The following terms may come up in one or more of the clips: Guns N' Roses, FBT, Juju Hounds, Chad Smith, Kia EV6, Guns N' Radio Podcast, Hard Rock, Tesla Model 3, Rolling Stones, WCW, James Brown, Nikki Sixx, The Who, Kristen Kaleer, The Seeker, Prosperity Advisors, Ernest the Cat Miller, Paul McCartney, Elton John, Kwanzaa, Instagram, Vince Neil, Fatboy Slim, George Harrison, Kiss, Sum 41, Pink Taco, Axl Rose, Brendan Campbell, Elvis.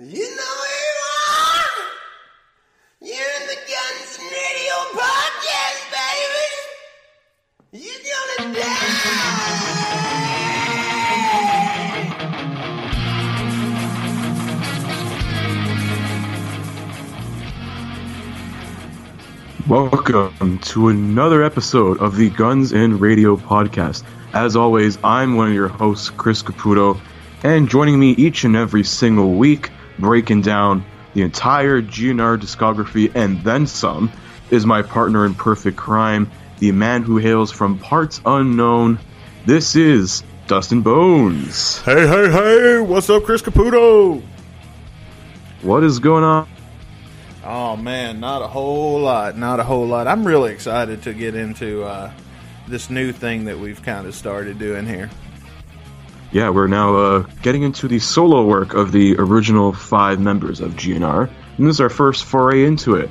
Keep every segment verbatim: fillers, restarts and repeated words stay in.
You know who you are! You're in the Guns N' Radio Podcast, baby! You're gonna die! Welcome to another episode of the Guns N' Radio Podcast. As always, I'm one of your hosts, Chris Caputo, and joining me each and every single week, breaking down the entire G N R discography and then some, is my partner in perfect crime, the man who hails from parts unknown. This is Dustin Bones. Hey, hey, hey! What's up, Chris Caputo? What is going on? Oh man, not a whole lot, not a whole lot. I'm really excited to get into uh, this new thing that we've kind of started doing here. Yeah, we're now uh, getting into the solo work of the original five members of G N R, and this is our first foray into it.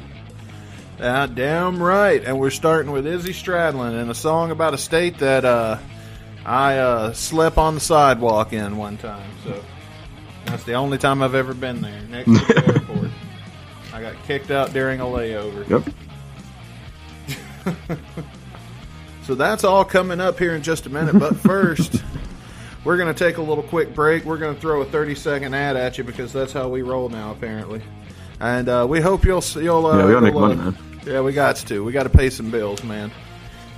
Ah, damn right, and we're starting with Izzy Stradlin and a song about a state that uh, I uh, slept on the sidewalk in one time, so that's the only time I've ever been there, next to the airport. I got kicked out during a layover. Yep. So that's all coming up here in just a minute, but first... We're going to take a little quick break. We're going to throw a thirty-second ad at you because that's how we roll now, apparently. And uh, we hope you'll... you'll uh, yeah, we got to make money, man. Yeah, we got to. We got to pay some bills, man.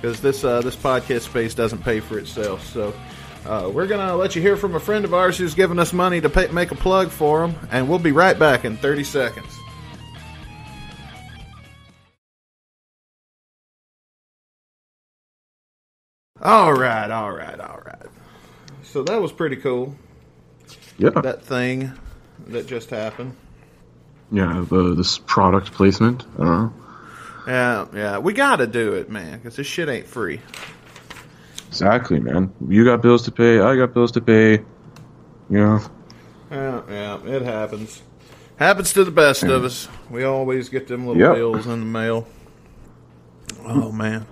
Because this uh, this podcast space doesn't pay for itself. So uh, we're going to let you hear from a friend of ours who's giving us money to pay, make a plug for him. And we'll be right back in thirty seconds. All right, all right, all right. So that was pretty cool. Yeah. That thing that just happened. Yeah, the, this product placement. I don't know. Yeah, yeah. We got to do it, man, because this shit ain't free. Exactly, man. You got bills to pay. I got bills to pay. Yeah. Yeah, yeah. It happens. Happens to the best yeah. of us. We always get them little yep. bills in the mail. Oh, man.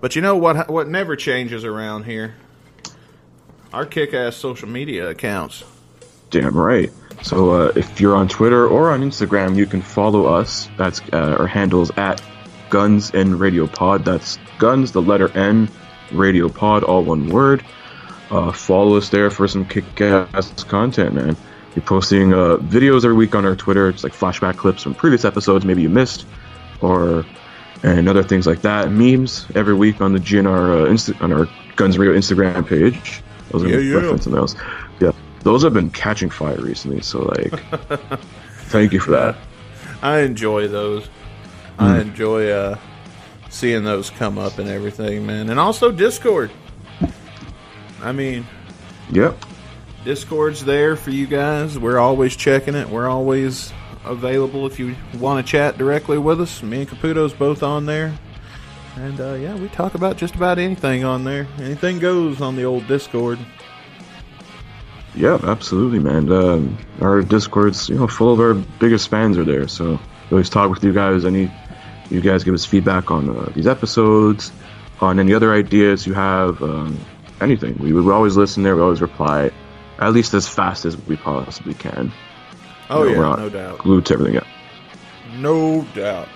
But you know what? What never changes around here? Our kick-ass social media accounts. Damn right. So uh, if you're on Twitter or on Instagram, you can follow us. That's uh, our handles at Guns N Radio Pod. That's Guns, the letter N, Radio Pod, all one word. Uh, follow us there for some kick-ass content, man. We're posting uh, videos every week on our Twitter. It's like flashback clips from previous episodes maybe you missed, or and other things like that. Memes every week on the G N R uh, Insta- on our Guns N Radio Instagram page. Those yeah, are yeah. referencing those. Yeah, those have been catching fire recently. So, like, thank you for that. I enjoy those. Mm. I enjoy uh, seeing those come up and everything, man. And also Discord. I mean, yep, Discord's there for you guys. We're always checking it. We're always available if you want to chat directly with us. Me and Caputo's both on there. And, uh, yeah, we talk about just about anything on there. Anything goes on the old Discord. Yeah, absolutely, man. Um, our Discord's, you know, full of our biggest fans are there. So we always talk with you guys. Any, you guys give us feedback on uh, these episodes, on any other ideas you have, um, anything. We, we always listen there. We always reply, at least as fast as we possibly can. Oh, you know, yeah, we're not no doubt. Glued to everything else. No doubt.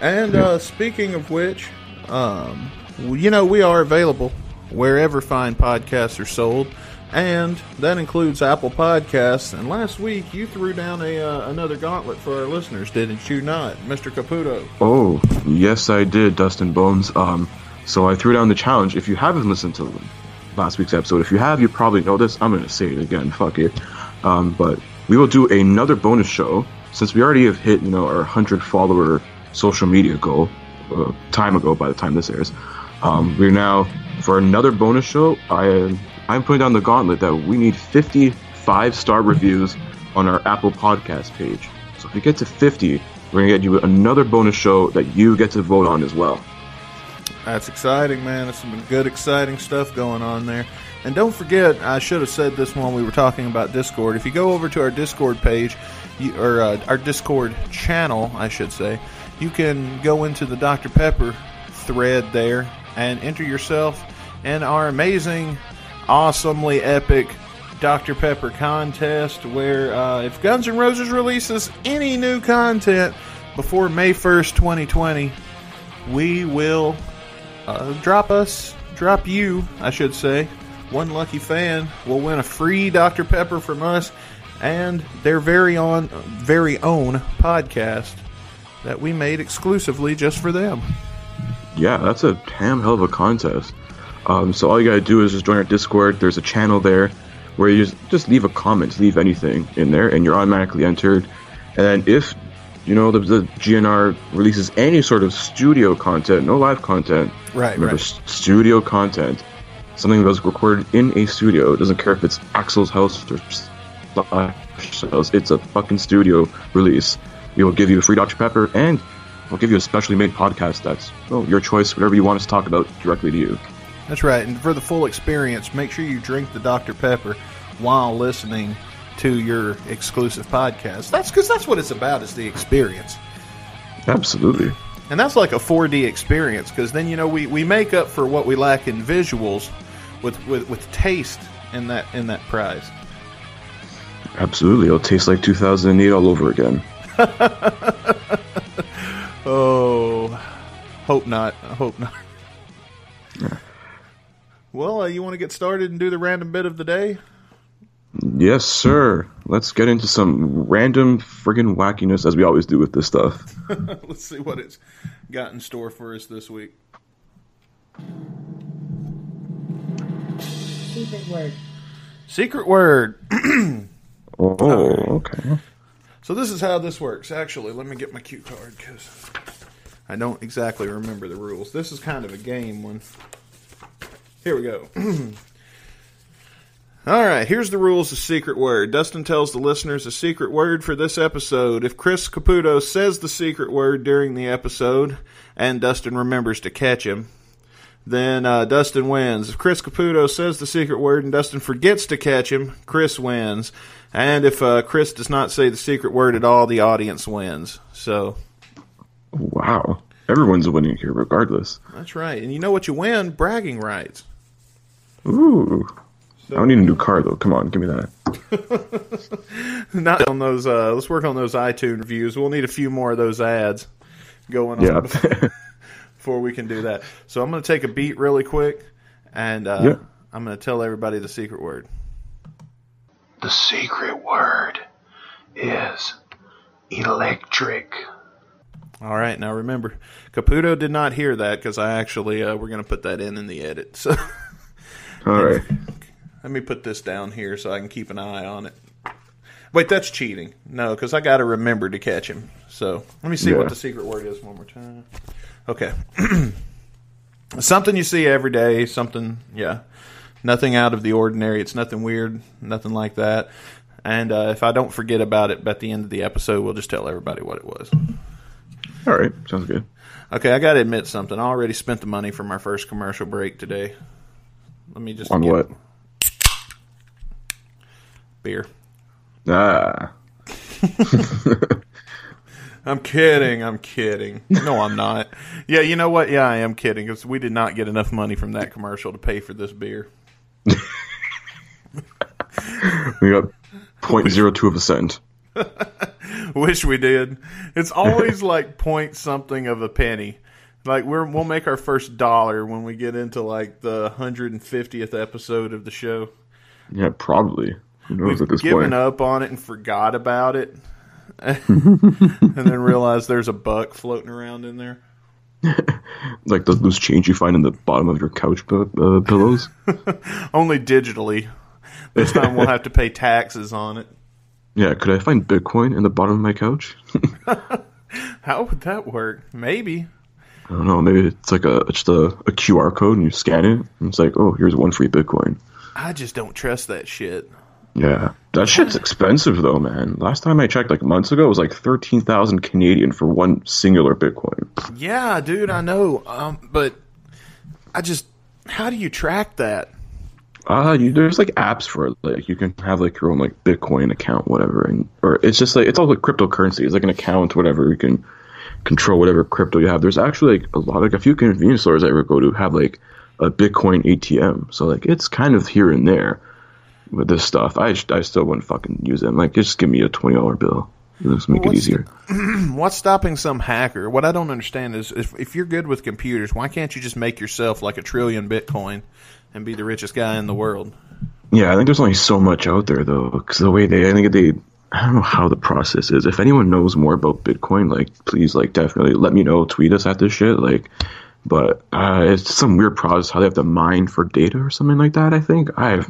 And yeah. uh, speaking of which... Um, you know, we are available wherever fine podcasts are sold, and that includes Apple Podcasts. And last week, you threw down a uh, another gauntlet for our listeners, didn't you not, Mister Caputo? Oh, yes, I did, Dustin Bones. Um, so I threw down the challenge. If you haven't listened to last week's episode, if you have, you probably know this. I'm going to say it again. Fuck it. Um, but we will do another bonus show since we already have hit, you know, our one hundred follower social media goal. Uh, time ago by the time this airs. Um, we're now, for another bonus show, I am, I'm putting down the gauntlet that we need fifty five-star reviews on our Apple Podcast page. So if we get to fifty, we're going to get you another bonus show that you get to vote on as well. That's exciting, man. There's some good, exciting stuff going on there. And don't forget, I should have said this when we were talking about Discord. If you go over to our Discord page, you, or uh, our Discord channel, I should say, you can go into the Doctor Pepper thread there and enter yourself in our amazing, awesomely epic Doctor Pepper contest where uh, if Guns N' Roses releases any new content before May first, twenty twenty, we will uh, drop us, drop you, I should say. One lucky fan will win a free Doctor Pepper from us and their very own, very own podcast that we made exclusively just for them. Yeah, that's a damn hell of a contest. Um, so all you gotta do is just join our Discord. There's a channel there where you just, just leave a comment, leave anything in there, and you're automatically entered. And if, you know, the, the G N R releases any sort of studio content, no live content. Right, remember, right. Studio content. Something that was recorded in a studio. It doesn't care if it's Axl's house or Slash's house. It's a fucking studio release. We will give you a free Doctor Pepper, and we'll give you a specially made podcast that's well, your choice, whatever you want us to talk about directly to you. That's right. And for the full experience, make sure you drink the Doctor Pepper while listening to your exclusive podcast. That's because that's what it's about, is the experience. Absolutely. And that's like a four D experience, because then, you know, we, we make up for what we lack in visuals with, with, with taste in that in that prize. Absolutely. It'll taste like two thousand eight all over again. Oh, hope not. I hope not. Yeah. Well, uh, you want to get started and do the random bit of the day? Yes, sir. Let's get into some random friggin' wackiness, as we always do with this stuff. Let's see what it's got in store for us this week. Secret word. Secret word. Oh, right. Okay. So this is how this works. Actually, let me get my cue card, because I don't exactly remember the rules. This is kind of a game one. Here we go. All right, here's the rules of Secret Word. Dustin tells the listeners a secret word for this episode. If Chris Caputo says the secret word during the episode and Dustin remembers to catch him, then uh, Dustin wins. If Chris Caputo says the secret word and Dustin forgets to catch him, Chris wins. And if uh, Chris does not say the secret word at all, the audience wins. So, wow. Everyone's winning here regardless. That's right. And you know what you win? Bragging rights. Ooh. So, I don't need a new car, though. Come on, give me that. Not on those. Uh, let's work on those iTunes reviews. We'll need a few more of those ads going on yeah. before, before we can do that. So I'm going to take a beat really quick, and uh, yeah. I'm going to tell everybody the secret word. The secret word is electric. All right, now remember, Caputo did not hear that, because I actually uh, we're going to put that in in the edit. So, all right. Let me put this down here so I can keep an eye on it. Wait, that's cheating. No, because I got to remember to catch him. So let me see yeah. what the secret word is one more time. Okay. Something you see every day. Something, yeah. Nothing out of the ordinary. It's nothing weird. Nothing like that. And uh, if I don't forget about it by the end of the episode, we'll just tell everybody what it was. All right. Sounds good. Okay, I got to admit something. I already spent the money from our first commercial break today. Let me just... On get- what? Beer. Ah. I'm kidding. I'm kidding. No, I'm not. Yeah, you know what? Yeah, I am kidding, because we did not get enough money from that commercial to pay for this beer. We got zero point zero two of a cent. Wish we did. It's always like point something of a penny. Like we're, we'll make our first dollar when we get into like the one hundred fiftieth episode of the show. Yeah, probably. We've given point. up on it and forgot about it, and then realized there's a buck floating around in there. Like those, those change you find in the bottom of your couch uh, pillows? Only digitally. This time we'll have to pay taxes on it. Yeah, could I find Bitcoin in the bottom of my couch? How would that work? Maybe. I don't know. Maybe it's like a just a, a Q R code and you scan it, and it's like, oh, here's one free Bitcoin. I just don't trust that shit. Yeah, that shit's expensive though, man. Last time I checked, like months ago, it was like thirteen thousand Canadian for one singular Bitcoin. Yeah, dude, I know. Um, but I just, how do you track that? Uh you, there's like apps for it. Like you can have like your own like Bitcoin account, whatever, and or it's just like it's all like cryptocurrency. It's like an account, whatever. You can control whatever crypto you have. There's actually like a lot, like a few convenience stores I ever go to have like a Bitcoin A T M. So like it's kind of here and there. with this stuff, I I still wouldn't fucking use it. I'm like, just give me a twenty dollar bill. Let's make well, it easier. What's stopping some hacker? What I don't understand is if if you're good with computers, why can't you just make yourself like a trillion Bitcoin and be the richest guy in the world? Yeah, I think there's only so much out there, though, because the way they, I think they, I don't know how the process is. If anyone knows more about Bitcoin, like, please, like, definitely let me know. Tweet us at this shit, like, but uh, it's some weird process how they have to mine for data or something like that, I think. I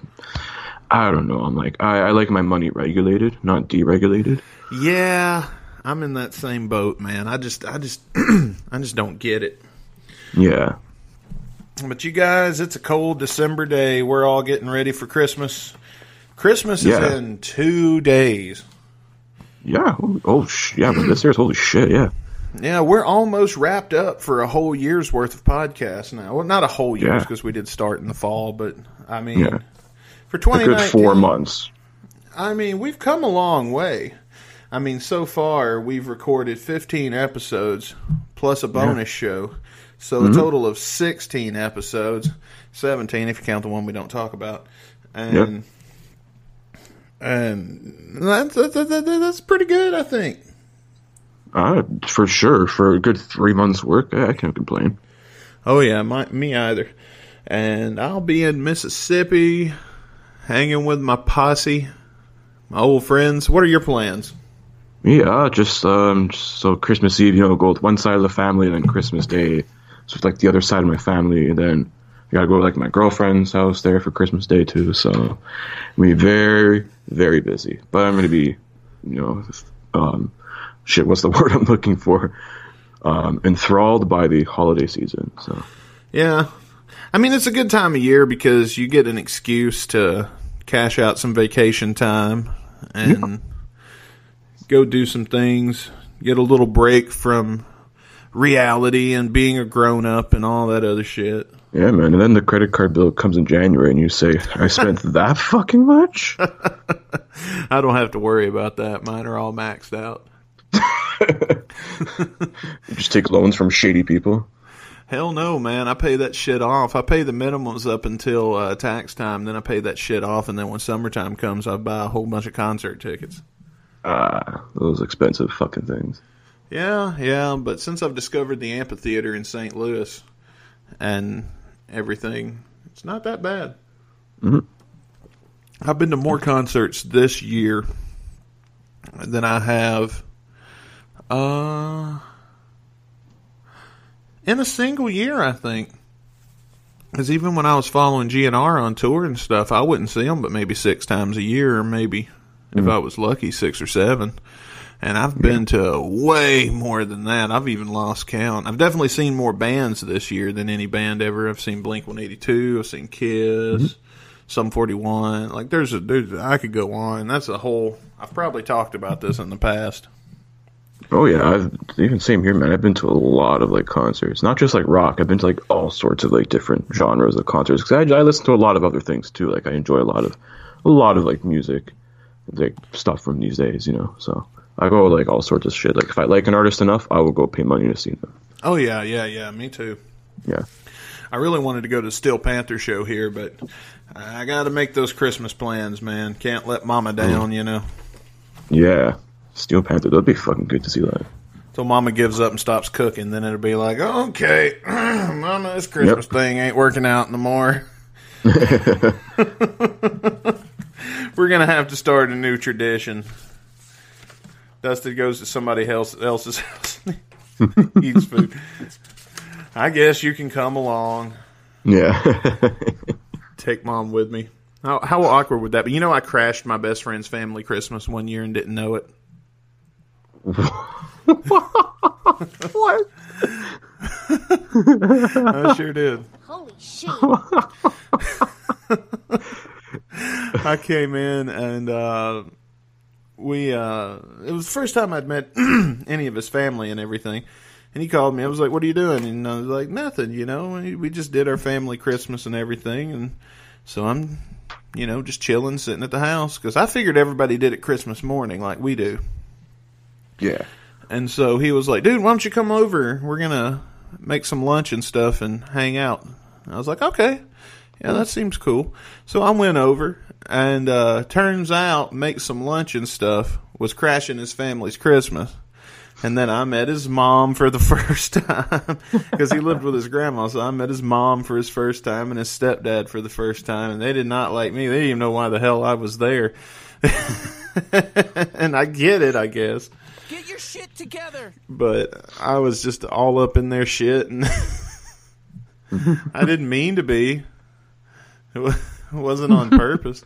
I don't know. I'm like, I, I like my money regulated, not deregulated. Yeah, I'm in that same boat, man. I just, I just, I just don't get it. Yeah. But you guys, it's a cold December day. We're all getting ready for Christmas. Christmas yeah. is in two days. Yeah. Oh, oh sh- yeah. But this year's holy shit. Yeah. Yeah, we're almost wrapped up for a whole year's worth of podcasts now. Well, not a whole year because yeah. we did start in the fall, but I mean, yeah. for twenty nineteen, a good four months. I mean, we've come a long way. I mean, so far we've recorded fifteen episodes plus a bonus yeah. show. So mm-hmm. a total of sixteen episodes, seventeen if you count the one we don't talk about, and yep. and that's, that's that's pretty good, I think. Uh, for sure, for a good three months' work, I can't complain. Oh yeah, my, me either. And I'll be in Mississippi, hanging with my posse, my old friends. What are your plans? Yeah, just um, just, so Christmas Eve, you know, go with one side of the family, and then Christmas Day. So it's like the other side of my family, and then I gotta go to like my girlfriend's house there for Christmas Day too. So we very, very busy. But I'm gonna be, you know, um, shit. What's the word I'm looking for? Um, enthralled by the holiday season. So yeah, I mean it's a good time of year because you get an excuse to cash out some vacation time and yeah. go do some things, get a little break from reality and being a grown-up and all that other shit. Yeah, man. And then the credit card bill comes in January and you say, I spent that fucking much? I don't have to worry about that. Mine are all maxed out. You just take loans from shady people? Hell no, man. I pay that shit off. I pay the minimums up until uh, tax time. Then I pay that shit off. And then when summertime comes, I buy a whole bunch of concert tickets. Ah, those expensive fucking things. Yeah, yeah, but since I've discovered the amphitheater in Saint Louis and everything, it's not that bad. Mm-hmm. I've been to more concerts this year than I have uh, in a single year, I think. Because even when I was following G N R on tour and stuff, I wouldn't see them but maybe six times a year, or maybe, mm-hmm. if I was lucky, six or seven. And I've been to way more than that. I've even lost count. I've definitely seen more bands this year than any band ever. I've seen Blink one eighty-two. I've seen Kiss, mm-hmm. Sum forty-one. Like there's a, there's a, I could go on. That's a whole. I've probably talked about this in the past. Oh yeah, I've, even same here, man. I've been to a lot of like concerts, not just like rock. I've been to like all sorts of like different genres of concerts because I, I listen to a lot of other things too. Like I enjoy a lot of, a lot of like music, like stuff from these days, you know. So. I go, like, all sorts of shit. Like, if I like an artist enough, I will go pay money to see them. Oh, yeah, yeah, yeah. Me too. Yeah. I really wanted to go to the Steel Panther show here, but I got to make those Christmas plans, man. Can't let Mama down, mm. you know? Yeah. Steel Panther. That would be fucking good to see live. So Mama gives up and stops cooking. Then it'll be like, okay, Mama, this Christmas yep. thing ain't working out no more. We're going to have to start a new tradition. Dustin goes to somebody else, else's house and eats food. I guess you can come along. Yeah. Take Mom with me. How, how awkward would that be? You know, I crashed my best friend's family Christmas one year and didn't know it. What? I sure did. Holy shit. I came in and... Uh, We, uh, it was the first time I'd met any of his family and everything. And he called me. I was like, what are you doing? And I was like, nothing, you know. We just did our family Christmas and everything. And so I'm, you know, just chilling, sitting at the house. Because I figured everybody did it Christmas morning like we do. Yeah. And so he was like, dude, why don't you come over? We're going to make some lunch and stuff and hang out. And I was like, okay. yeah, that seems cool. So I went over, and uh, turns out Make Some Lunch and Stuff was crashing his family's Christmas. And then I met his mom for the first time, because he lived with his grandma. So I met his mom for his first time and his stepdad for the first time. And they did not like me. They didn't even know why the hell I was there. And I get it, I guess. Get your shit together. But I was just all up in their shit. And I didn't mean to be. It wasn't on purpose.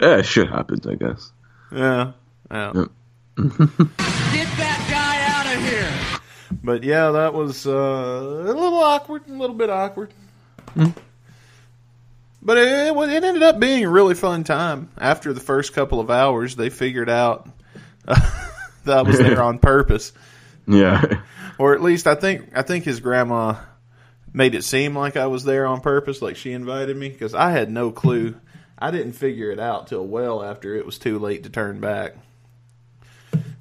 Yeah, shit happens, I guess. Yeah. Yeah. yeah. Get that guy out of here. But yeah, that was uh, a little awkward, a little bit awkward. Mm. But it, it ended up being a really fun time. After the first couple of hours, they figured out uh, that I was there on purpose. Yeah, or at least I think I think his grandma made it seem like I was there on purpose, like she invited me, because I had no clue. I didn't figure it out till well after it was too late to turn back.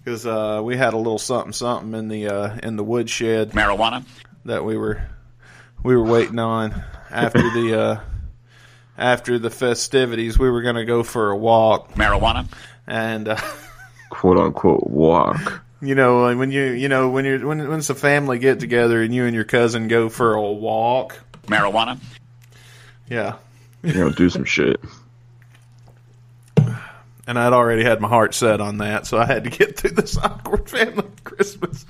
Because uh, we had a little something something in the uh, in the woodshed, marijuana that we were we were waiting on after the uh, after the festivities. We were going to go for a walk, marijuana, and uh, quote unquote walk. You know, when you you know when you when when it's a family get together and you and your cousin go for a walk, marijuana. Yeah, you know, do some shit. And I'd already had my heart set on that, so I had to get through this awkward family Christmas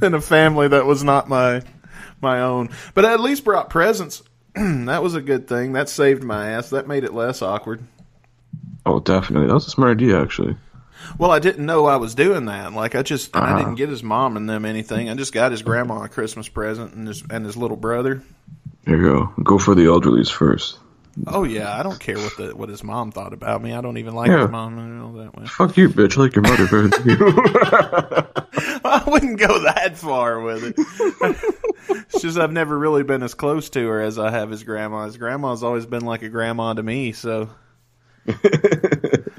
in a family that was not my my own. But I at least brought presents. That was a good thing. That saved my ass. That made it less awkward. Oh, definitely. That was a smart idea, actually. Well, I didn't know I was doing that. Like, I just uh-huh. I didn't get his mom and them anything. I just got his grandma a Christmas present and his and his little brother. There you go. Go for the elderlies first. Oh, yeah, I don't care what the what his mom thought about me. I don't even like yeah. his mom and all that way. Fuck you, bitch. I like your mother better than you. I wouldn't go that far with it. It's just I've never really been as close to her as I have his grandma. His grandma's always been like a grandma to me, so...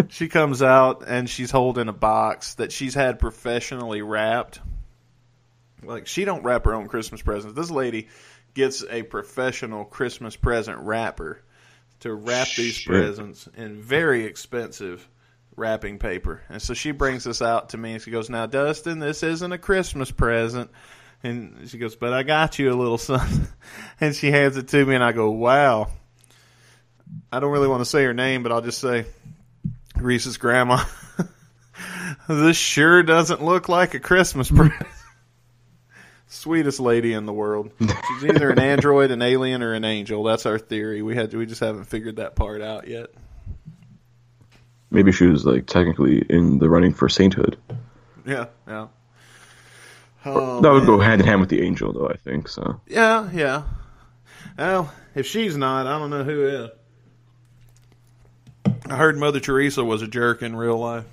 She comes out, and she's holding a box that she's had professionally wrapped. Like, she don't wrap her own Christmas presents. This lady gets a professional Christmas present wrapper to wrap these Shit. presents in very expensive wrapping paper. And so she brings this out to me, and she goes, "Now, Dustin, this isn't a Christmas present." And she goes, "But I got you a little something." And she hands it to me, and I go, "Wow." I don't really want to say her name, but I'll just say, "Reese's grandma, this sure doesn't look like a Christmas present." Sweetest lady in the world. She's either an android, an alien, or an angel. That's our theory. We had to, we just haven't figured that part out yet. Maybe she was like technically in the running for sainthood. Yeah, yeah. Oh, that would man. go hand in hand with the angel, though. I think so. Yeah, yeah. Well, if she's not, I don't know who is. I heard Mother Teresa was a jerk in real life.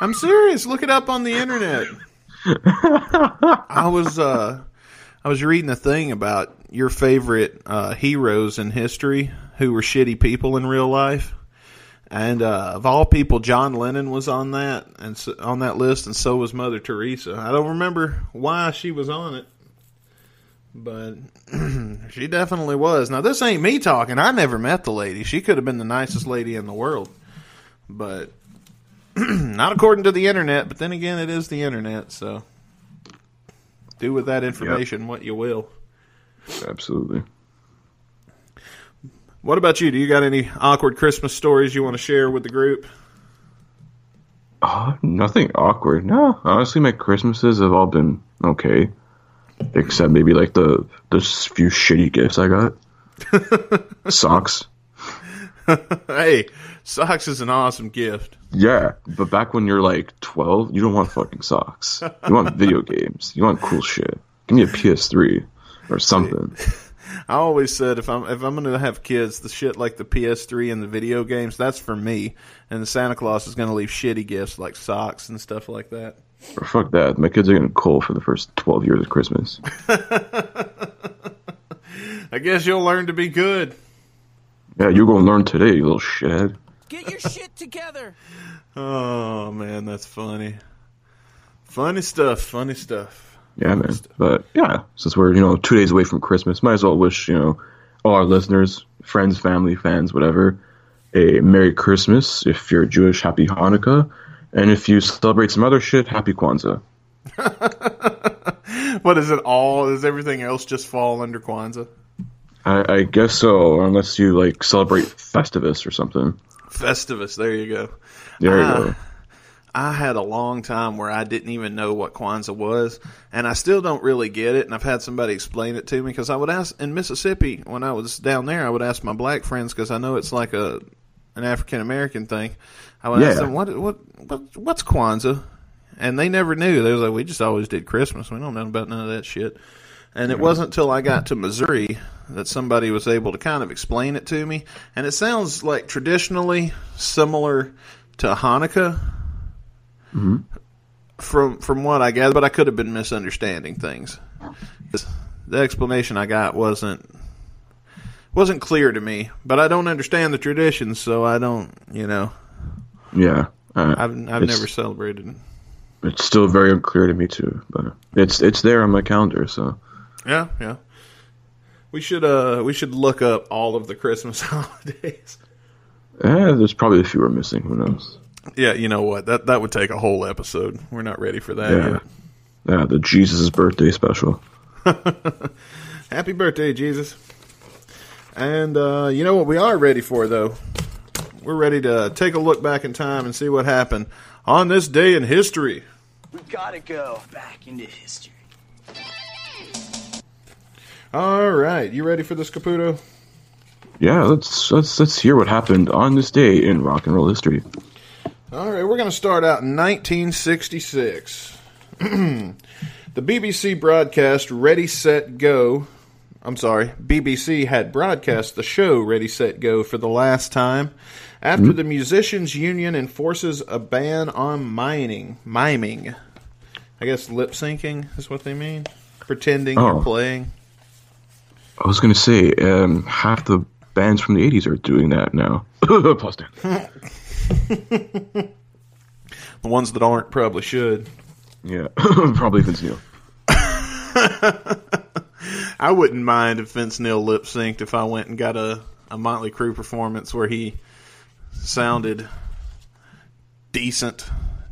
I'm serious. Look it up on the internet. I was uh, I was reading a thing about your favorite uh, heroes in history who were shitty people in real life, and uh, of all people, John Lennon was on that and so, on that list, and so was Mother Teresa. I don't remember why she was on it, but she definitely was. Now this ain't me talking. I never met the lady. She could have been the nicest lady in the world, but. Not according to the internet, but then again, it is the internet, so do with that information yep. what you will. Absolutely. What about you? Do you got any awkward Christmas stories you want to share with the group? Uh, nothing awkward. No, honestly, my Christmases have all been okay, except maybe like the, the few shitty gifts I got. Socks. Hey, socks is an awesome gift. Yeah, but back when you're like twelve, you don't want fucking socks. You want video games. You want cool shit. Give me a P S three or something. I always said if I'm if I'm gonna have kids, the shit like the P S three and the video games, that's for me. And the Santa Claus is gonna leave shitty gifts like socks and stuff like that. Or fuck that. My kids are gonna coal for the first twelve years of Christmas. I guess you'll learn to be good. Yeah, you're gonna learn today, you little shithead. Get your shit together. Oh, man, that's funny. Funny stuff, funny stuff. Yeah, man. But yeah, since we're, you know, two days away from Christmas, might as well wish, you know, all our listeners, friends, family, fans, whatever, a Merry Christmas. If you're Jewish, Happy Hanukkah. And if you celebrate some other shit, Happy Kwanzaa. What is it all? Does everything else just fall under Kwanzaa? I, I guess so, unless you, like, celebrate Festivus or something. Festivus, there you go. There uh, you go. I had a long time where I didn't even know what Kwanzaa was, and I still don't really get it, and I've had somebody explain it to me, because I would ask, in Mississippi, when I was down there, I would ask my black friends, because I know it's like a an African-American thing. I would yeah. ask them, what, what, what, what's Kwanzaa? And they never knew. They was like, we just always did Christmas. We don't know about none of that shit. And it wasn't until I got to Missouri that somebody was able to kind of explain it to me. And it sounds like traditionally similar to Hanukkah, mm-hmm. from from what I gather, but I could have been misunderstanding things. The explanation I got wasn't wasn't clear to me, but I don't understand the traditions, so I don't, you know. Yeah, uh, I've I've never celebrated it. It's still very unclear to me too, but it's it's there on my calendar, so. Yeah, yeah. We should uh we should look up all of the Christmas holidays. Yeah, there's probably a few we're missing. Who knows? Yeah, you know what? That that would take a whole episode. We're not ready for that yeah. yet. Yeah, the Jesus' birthday special. Happy birthday, Jesus. And uh, you know what we are ready for, though? We're ready to take a look back in time and see what happened on this day in history. We've got to go back into history. All right, you ready for this, Caputo? Yeah, let's let's let's hear what happened on this day in rock and roll history. All right, we're going to start out in nineteen sixty-six. The B B C broadcast Ready, Set, Go. I'm sorry, B B C had broadcast the show Ready, Set, Go for the last time after mm-hmm. the Musicians Union enforces a ban on mining, miming. I guess lip syncing is what they mean, pretending oh. you're playing. I was going to say, um, half the bands from the eighties are doing that now. Plus ten. The ones that aren't probably should. Yeah, probably Vince Neil. I wouldn't mind if Vince Neil lip-synced if I went and got a, a Motley Crue performance where he sounded decent.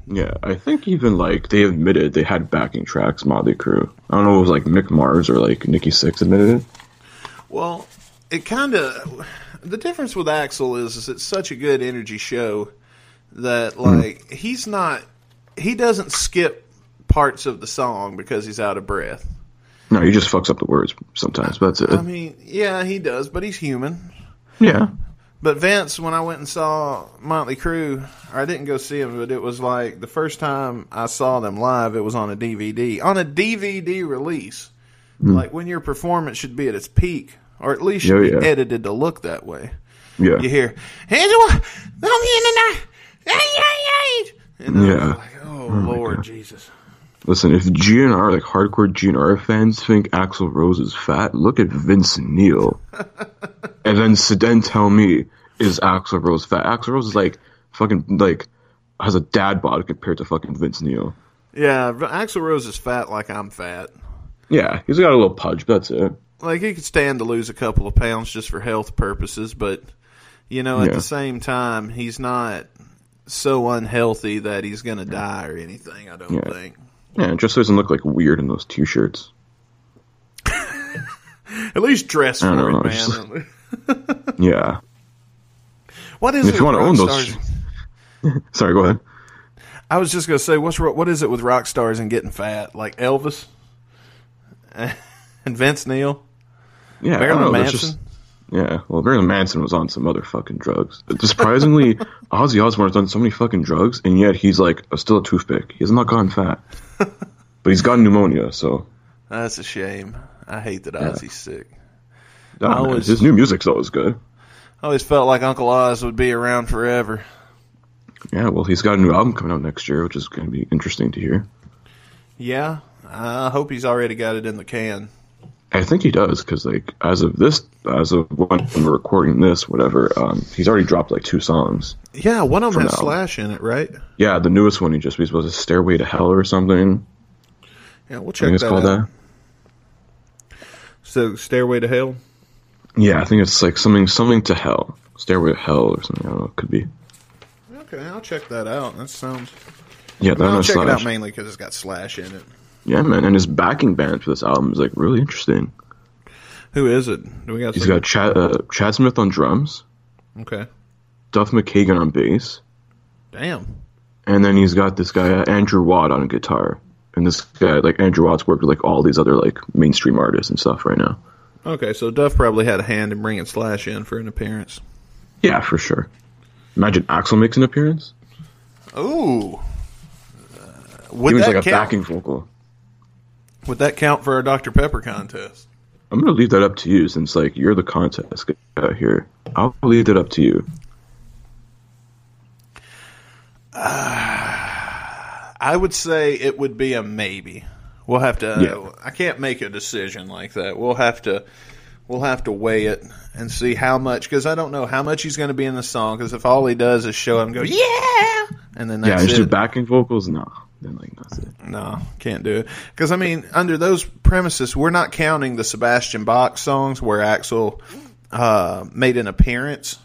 Yeah, I think even, like, they admitted they had backing tracks, Motley Crue. I don't know if it was, like, Mick Mars or, like, Nikki Sixx admitted it. Well, it kind of... The difference with Axl is, is it's such a good energy show that, like, mm. he's not... He doesn't skip parts of the song because he's out of breath. No, he just fucks up the words sometimes, but that's it. I mean, yeah, he does, but he's human. Yeah. But Vince, when I went and saw Motley Crue, or I didn't go see him, but it was like the first time I saw them live, it was on a D V D. On a D V D release. Mm. Like when your performance should be at its peak, or at least should oh, yeah. be edited to look that way. Yeah. You hear, and I'm yeah. like, oh, oh Lord Jesus. Listen, if G N R, like hardcore G N R fans, think Axl Rose is fat, look at Vince Neil. And then then tell me, is Axl Rose fat? Axl Rose is like, fucking, like, has a dad bod compared to fucking Vince Neil. Yeah, Axl Rose is fat like I'm fat. Yeah, he's got a little pudge, but that's it. Like, he could stand to lose a couple of pounds just for health purposes, but, you know, at yeah. the same time, he's not so unhealthy that he's going to die or anything, I don't yeah. think. Yeah, just so doesn't look like weird in those t-shirts. At least dress for know, it, man. Like... yeah. What is and it? If you want to own stars... those, sorry, go ahead. I was just gonna say, what's what is it with rock stars and getting fat? Like Elvis and Vince Neil. Yeah, Marilyn Manson. Just... Yeah, well, Marilyn Manson was on some other fucking drugs. Surprisingly, Ozzy Osbourne has done so many fucking drugs, and yet he's like a, still a toothpick. He's not gotten fat, but he's got pneumonia. So that's a shame. I hate that yeah. Ozzy's sick. No, I always, his new music's always good. I always felt like Uncle Oz would be around forever. Yeah, well, he's got a new album coming out next year, which is going to be interesting to hear. Yeah, I hope he's already got it in the can. I think he does, because like as of this, as of when we're recording this, whatever, um, he's already dropped like two songs. Yeah, one of them has Slash in it, right? Yeah, the newest one he just was a Stairway to Hell or something. Yeah, we'll check I think that it's called out. Uh, so Stairway to Hell? Yeah, I think it's like something something to Hell. Stairway to Hell or something. I don't know. It could be. Okay, I'll check that out. That sounds... Yeah, that I'll check Slash. It out mainly because it's got Slash in it. Yeah, man. And his backing band for this album is like really interesting. Who is it? Do we got He's got Chad, uh, Chad Smith on drums. Okay. Duff McKagan on bass. Damn. And then he's got this guy, uh, Andrew Watt, on guitar. And this guy, like, Andrew Watt's worked with, like, all these other, like, mainstream artists and stuff right now. Okay, so Duff probably had a hand in bringing Slash in for an appearance. Yeah, for sure. Imagine Axl makes an appearance. Ooh. Uh, would he was, that like, count? A backing vocal. Would that count for our Doctor Pepper contest? I'm going to leave that up to you since, like, you're the contest guy here. I'll leave it up to you. Uh, I would say it would be a maybe. We'll have to. Yeah. I can't make a decision like that. We'll have to. We'll have to weigh it and see how much, because I don't know how much he's going to be in the song. Because if all he does is show up and go, yeah, and then that's yeah, just do backing vocals. No, then like that's it. No, can't do it. Because I mean, under those premises, we're not counting the Sebastian Bach songs where Axl uh, made an appearance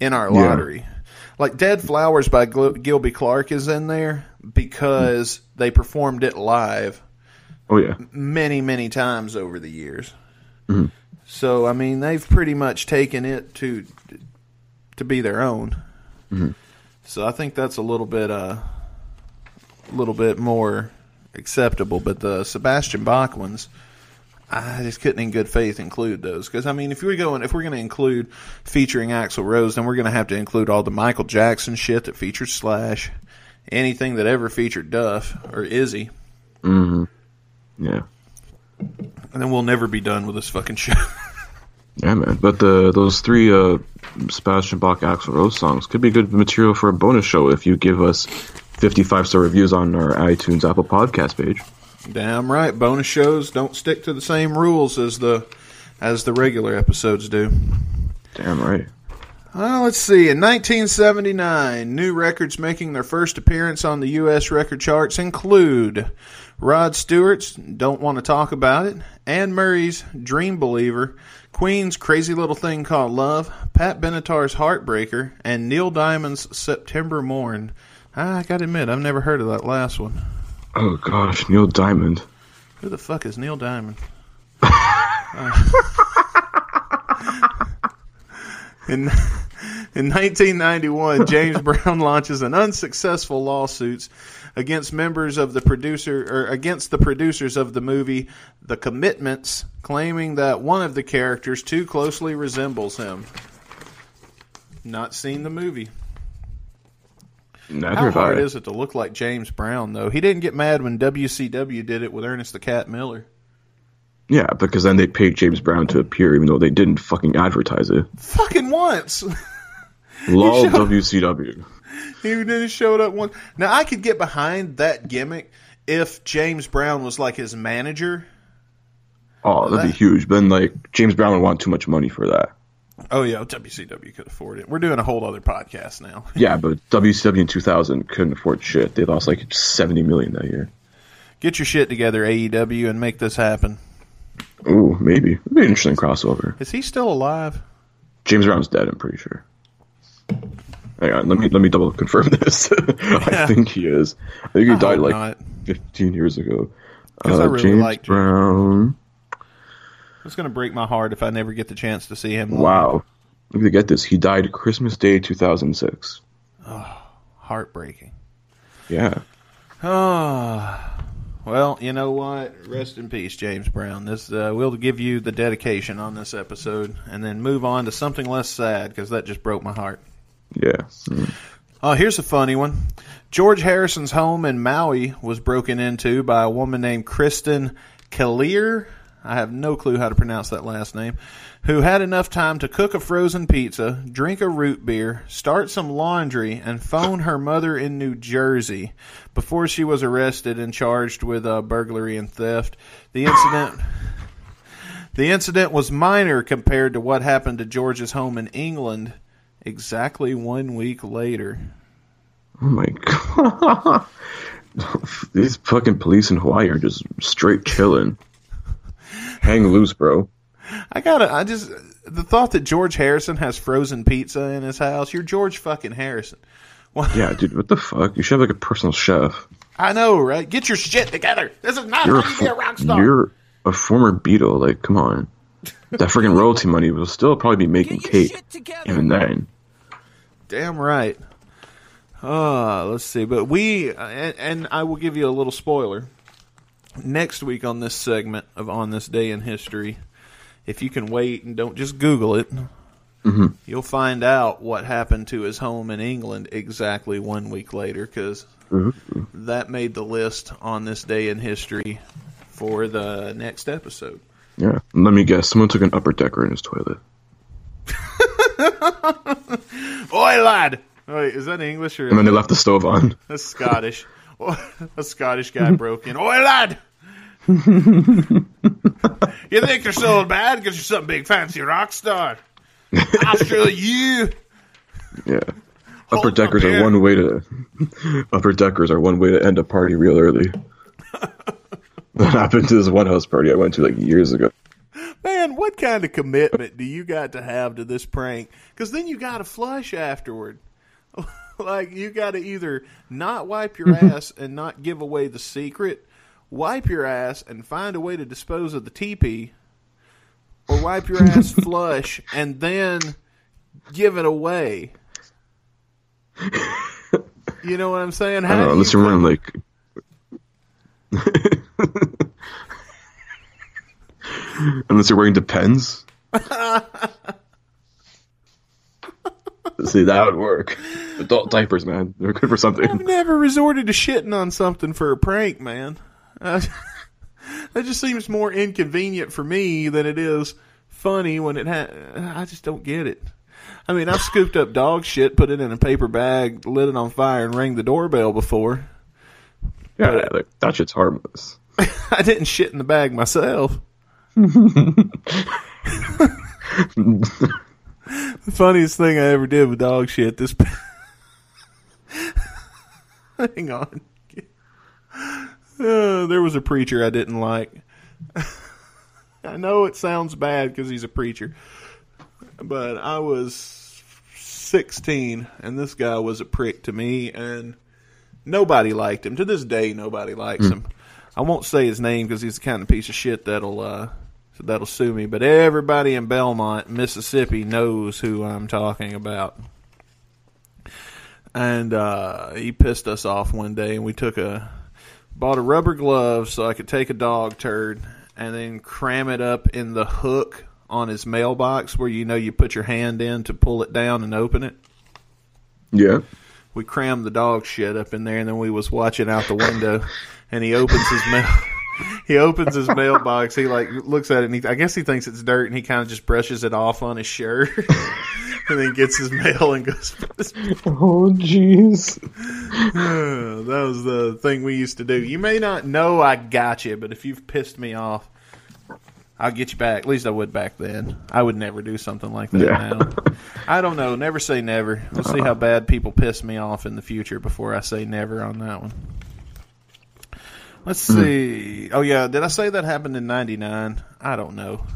in our lottery. Yeah. Like Dead Flowers by Gilby Clarke is in there because they performed it live. Oh yeah, many many times over the years. Mm-hmm. So I mean, they've pretty much taken it to to be their own. Mm-hmm. So I think that's a little bit uh, a little bit more acceptable. But the Sebastian Bach ones, I just couldn't in good faith include those. Because, I mean, if we're going, if we're going to include featuring Axl Rose, then we're going to have to include all the Michael Jackson shit that features Slash, anything that ever featured Duff or Izzy. Mm-hmm. Yeah. And then we'll never be done with this fucking show. Yeah, man. But the those three uh, Sebastian Bach, Axl Rose songs could be good material for a bonus show if you give us fifty-five star reviews on our iTunes Apple Podcast page. Damn right. Bonus shows don't stick to the same rules as the as the regular episodes do. Damn right. Well, let's see. In nineteen seventy-nine, new records making their first appearance on the U S record charts include Rod Stewart's Don't Want to Talk About It, Anne Murray's Dream Believer, Queen's Crazy Little Thing Called Love, Pat Benatar's Heartbreaker, and Neil Diamond's September Morn. I gotta admit, I've never heard of that last one. Oh, gosh, Neil Diamond. Who the fuck is Neil Diamond? uh, in, in nineteen ninety-one, James Brown launches an unsuccessful lawsuit against members of the producer or against the producers of the movie The Commitments, claiming that one of the characters too closely resembles him. Not seen the movie. Neither How hard is it to look like James Brown, though? He didn't get mad when W C W did it with Ernest the Cat Miller. Yeah, because then they paid James Brown to appear, even though they didn't fucking advertise it. Fucking once! Lol W C W. He didn't show it up once. Now, I could get behind that gimmick if James Brown was like his manager. Oh, that'd that, be huge. But then, like, James Brown would want too much money for that. Oh, yeah, W C W could afford it. We're doing a whole other podcast now. Yeah, but W C W in two thousand couldn't afford shit. They lost like seventy million dollars that year. Get your shit together, A E W, and make this happen. Ooh, maybe. It'd be an interesting crossover. Is he still alive? James Brown's dead, I'm pretty sure. Hang on, let me, let me double confirm this. I think he is. I think he I died like not. fifteen years ago. Because uh, I really James liked Brown. It's going to break my heart if I never get the chance to see him. Wow. Look at this. He died Christmas Day two thousand six. Oh, heartbreaking. Yeah. Oh. Well, you know what? Rest in peace, James Brown. This uh, we'll give you the dedication on this episode and then move on to something less sad because that just broke my heart. Yeah. Mm. Oh, here's a funny one. George Harrison's home in Maui was broken into by a woman named Kristen Kaleer. I have no clue how to pronounce that last name, who had enough time to cook a frozen pizza, drink a root beer, start some laundry, and phone her mother in New Jersey before she was arrested and charged with uh, burglary and theft. The incident, the incident was minor compared to what happened to George's home in England exactly one week later. Oh, my God. These fucking police in Hawaii are just straight chilling. Hang loose, bro. I gotta, I just, the thought that George Harrison has frozen pizza in his house, you're George fucking Harrison. What? Yeah, dude, what the fuck? You should have like a personal chef. I know, right? Get your shit together. This is not you're how you fo- be a rock star. You're a former Beatle. Like, come on. That freaking royalty money will still probably be making cake even then. Damn right. Uh, let's see. But we, and, and I will give you a little spoiler. Next week on this segment of On This Day in History, if you can wait and don't just Google it, mm-hmm. you'll find out what happened to his home in England exactly one week later, because mm-hmm. that made the list on this day in history for the next episode. Yeah. Let me guess. Someone took an upper decker in his toilet. Oi, lad! Wait, is that English? Or and then they left the stove on. That's Scottish. A Scottish guy broke in. Oi, lad! You think you're so bad because you're some big fancy rock star? I'll show you. Yeah. Hold upper deckers up are one way to. Upper deckers are one way to end a party real early. That happened to this one house party I went to like years ago. Man, what kind of commitment do you got to have to this prank? Because then you got to flush afterward. Like, you got to either not wipe your ass and not give away the secret, wipe your ass and find a way to dispose of the teepee, or wipe your ass flush and then give it away. You know what I'm saying? How I don't know, unless you you're running, like... Unless you're wearing Depends. See, that would work. Adult diapers, man. They're good for something. I've never resorted to shitting on something for a prank, man. Uh, that just seems more inconvenient for me than it is funny when it ha- I just don't get it. I mean, I've scooped up dog shit, put it in a paper bag, lit it on fire, and rang the doorbell before. Yeah, but, like, that shit's harmless. I didn't shit in the bag myself. The funniest thing I ever did with dog shit this hang on uh, there was a preacher I didn't like. I know it sounds bad because he's a preacher, but I was sixteen and this guy was a prick to me, and nobody liked him. To this day, nobody likes mm. him. I won't say his name because he's the kind of piece of shit that'll uh That'll sue me, but everybody in Belmont, Mississippi knows who I'm talking about. And uh, he pissed us off one day, and we took a bought a rubber glove so I could take a dog turd and then cram it up in the hook on his mailbox where you know you put your hand in to pull it down and open it. Yeah. We crammed the dog shit up in there, and then we was watching out the window, and he opens his mouth. He opens his mailbox. He like looks at it, and he, I guess he thinks it's dirt, and he kind of just brushes it off on his shirt, and then gets his mail and goes. Oh, jeez. That was the thing we used to do. You may not know I got you, but if you've pissed me off, I'll get you back. At least I would back then. I would never do something like that yeah. now. I don't know. Never say never. We'll uh-huh. see how bad people piss me off in the future before I say never on that one. Let's see. Mm. Oh, yeah. Did I say that happened in ninety-nine? I don't know.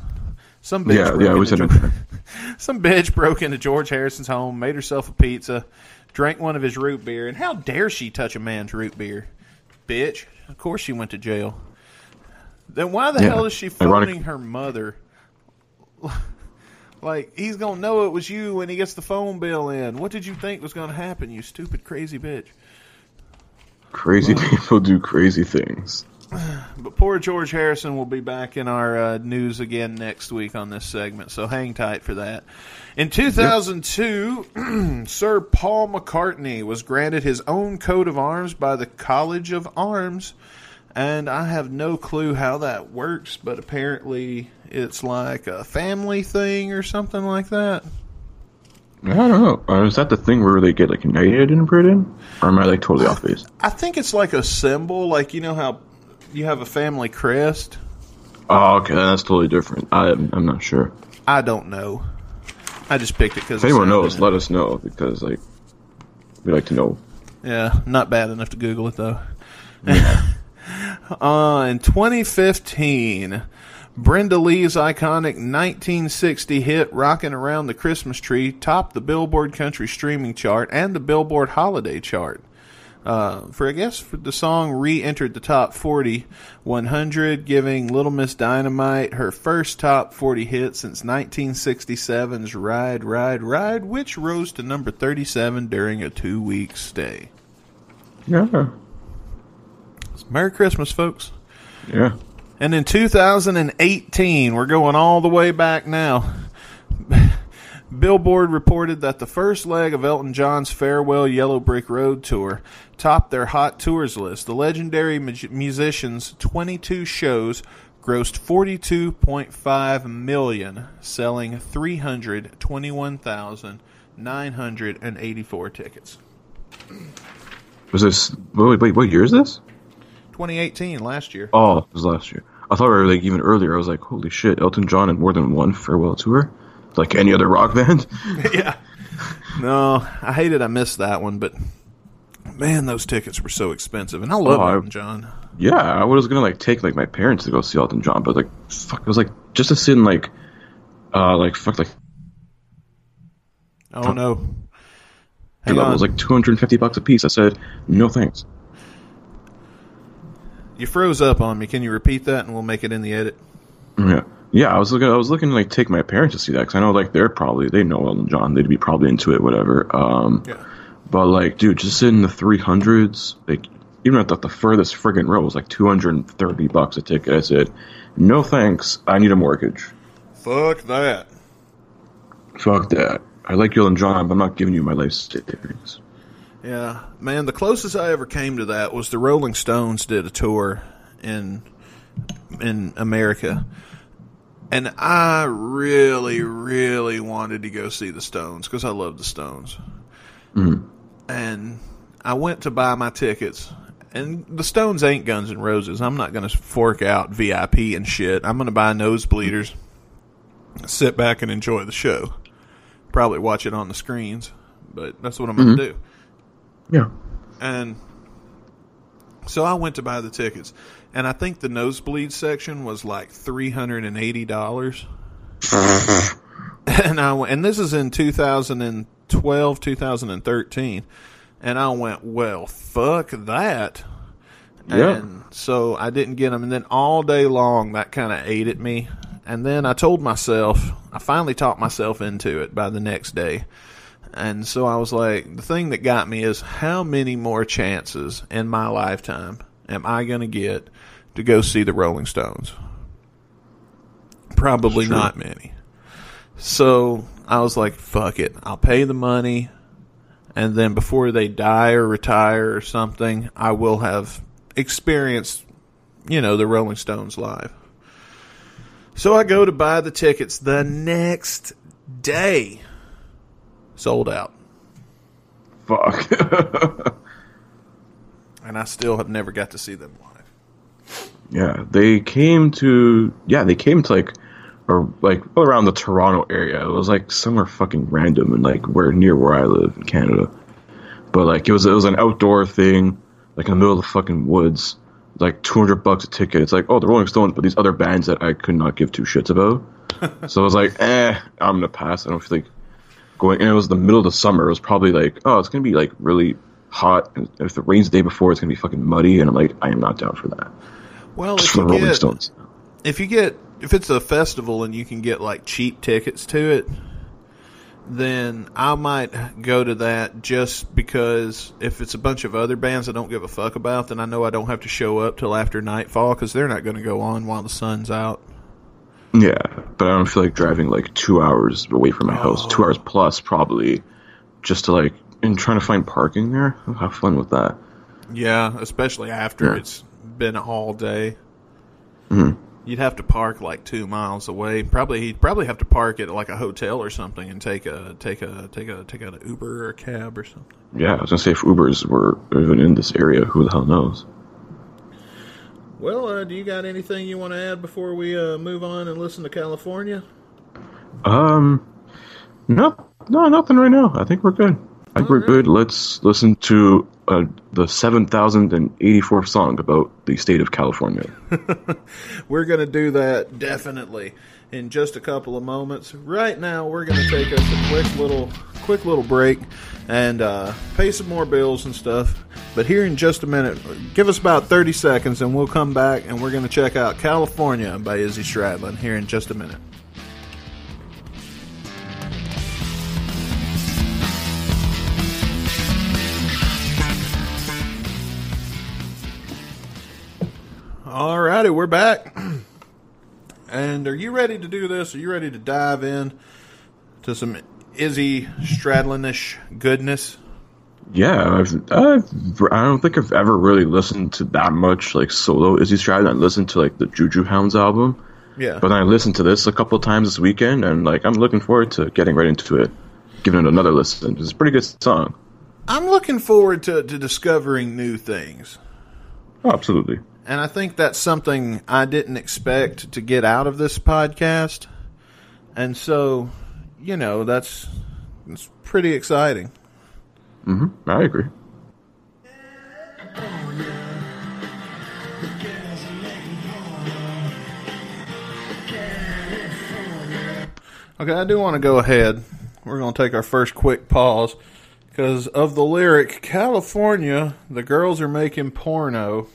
Some bitch, yeah, broke, yeah, into George- Some bitch broke into George Harrison's home, made herself a pizza, drank one of his root beer, and how dare she touch a man's root beer? Bitch. Of course she went to jail. Then why the yeah. hell is she phoning Ironic. her mother? Like, he's going to know it was you when he gets the phone bill in. What did you think was going to happen, you stupid, crazy bitch? Crazy people do crazy things. But poor George Harrison will be back in our uh, news again next week on this segment, so hang tight for that. In two thousand two, yep. Sir Paul McCartney was granted his own coat of arms by the College of Arms, and I have no clue how that works, but apparently it's like a family thing or something like that. I don't know. Uh, is that the thing where they get like knighted in Britain? Or am I like totally off base? I think it's like a symbol. Like, you know how you have a family crest? Oh, okay. That's totally different. I, I'm not sure. I don't know. I just picked it because... If anyone knows, let us know because, like, we like to know. Yeah. Not bad enough to Google it, though. Yeah. uh, in twenty fifteen, Brenda Lee's iconic nineteen sixty hit "Rockin' Around the Christmas Tree" topped the Billboard Country Streaming Chart and the Billboard Holiday Chart. Uh, for I guess for the song re-entered the top forty, one hundred, giving Little Miss Dynamite her first top forty hit since nineteen sixty-seven's Ride, Ride, Ride, which rose to number thirty-seven during a two-week stay. Yeah. Merry Christmas, folks. Yeah. And in two thousand eighteen, we're going all the way back now. Billboard reported that the first leg of Elton John's farewell Yellow Brick Road tour topped their Hot Tours list. The legendary musician's twenty-two shows grossed forty-two point five million dollars, selling three hundred twenty-one thousand nine hundred eighty-four tickets. Was this, wait, wait, what year is this? twenty eighteen, last year. Oh, it was last year. I thought we were like even earlier. I was like, holy shit, Elton John had more than one farewell tour? Like any other rock band? Yeah. No, I hate it. I missed that one, but man, those tickets were so expensive. And I love oh, Elton John. Yeah, I was gonna like take like my parents to go see Elton John, but like fuck, it was like just to sit in like, uh, like fuck, like. Oh no. Hang on. It was like two hundred and fifty bucks a piece. I said no thanks. You froze up on me. Can you repeat that, and we'll make it in the edit? Yeah. Yeah, I was looking. I was looking to like take my parents to see that because I know like they're probably they know Elton John. They'd be probably into it, whatever. Um, yeah. But like, dude, just in the three hundreds, like even at the, the furthest friggin' row was like two hundred and thirty bucks a ticket. I said, no thanks. I need a mortgage. Fuck that. Fuck that. I like Elton John, but I'm not giving you my life savings. Yeah, man. The closest I ever came to that was the Rolling Stones did a tour in in America. And I really, really wanted to go see the Stones because I love the Stones. Mm. And I went to buy my tickets. And the Stones ain't Guns N' Roses. I'm not going to fork out V I P and shit. I'm going to buy nosebleeders, sit back and enjoy the show. Probably watch it on the screens, but that's what I'm mm-hmm. going to do. Yeah. And so I went to buy the tickets. And I think the nosebleed section was like three hundred and eighty dollars. And I went, and this is in two thousand and twelve, two thousand and thirteen, and I went, well, fuck that. Yeah. And so I didn't get them. And then all day long, that kind of ate at me. And then I told myself, I finally talked myself into it by the next day. And so I was like, the thing that got me is how many more chances in my lifetime am I going to get to go see the Rolling Stones? Probably not many. So I was like, fuck it. I'll pay the money. And then before they die or retire or something, I will have experienced, you know, the Rolling Stones live. So I go to buy the tickets the next day. Sold out. Fuck. And I still have never got to see them live. Yeah, they came to yeah, they came to like or like around the Toronto area. It was like somewhere fucking random and like where near where I live in Canada. But like it was it was an outdoor thing, like in the middle of the fucking woods, like two hundred bucks a ticket. It's like, oh, the Rolling Stones, but these other bands that I could not give two shits about. So I was like, eh, I'm gonna pass. I don't feel like going. And it was the middle of the summer. It was probably like, oh, it's gonna be like really hot, and if it rains the day before, it's gonna be fucking muddy, and I'm like, I am not down for that. Well, just if for you Rolling get, Stones. If you get, if it's a festival and you can get like cheap tickets to it, then I might go to that just because if it's a bunch of other bands I don't give a fuck about, then I know I don't have to show up till after nightfall because they're not going to go on while the sun's out. Yeah, but I don't feel like driving like two hours away from my oh. house, two hours plus probably, just to like. And trying to find parking there? I'll have fun with that. Yeah, especially after yeah. it's been all day. Mm-hmm. You'd have to park like two miles away. Probably he'd probably have to park at like a hotel or something and take a take a take a take out an Uber or a cab or something. Yeah, I was gonna say if Ubers were even in this area, who the hell knows? Well, uh, do you got anything you want to add before we uh, move on and listen to California? Um, no, no, nothing right now. I think we're good. I agree, good. Let's listen to uh, the seven thousand eighty-fourth song about the state of California. We're going to do that definitely in just a couple of moments. Right now, we're going to take us a quick little, quick little break and uh, pay some more bills and stuff. But here in just a minute, give us about thirty seconds and we'll come back and we're going to check out California by Izzy Stradlin here in just a minute. Alrighty, we're back. And are you ready to do this? Are you ready to dive in to some Izzy Stradlin-ish goodness? Yeah, I've, I've, I don't think I've ever really listened to that much like solo Izzy Stradlin. I listened to like the Juju Hounds album. Yeah. But then I listened to this a couple of times this weekend, and like I'm looking forward to getting right into it, giving it another listen. It's a pretty good song. I'm looking forward to, to discovering new things. Oh, absolutely. And I think that's something I didn't expect to get out of this podcast. And so, you know, that's it's pretty exciting. Mm-hmm. I agree. Okay, I do want to go ahead. We're going to take our first quick pause. Because of the lyric, California, the girls are making porno.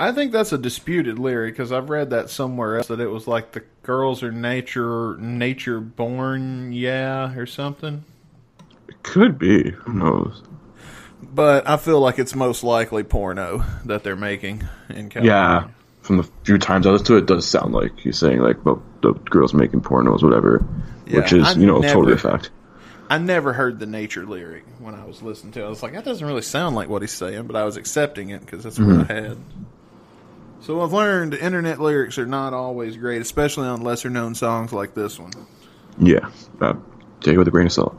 I think that's a disputed lyric because I've read that somewhere else that it was like the girls are nature nature born, yeah, or something. It could be. Who knows? But I feel like it's most likely porno that they're making in California. Yeah. From the few times I listened to it, it does sound like he's saying like, well, the girls making pornos, whatever, yeah, which is, I you know, never, totally a fact. I never heard the nature lyric when I was listening to it. I was like, that doesn't really sound like what he's saying, but I was accepting it because that's what mm-hmm. I had. So I've learned internet lyrics are not always great, especially on lesser-known songs like this one. Yeah, uh, take it with a grain of salt.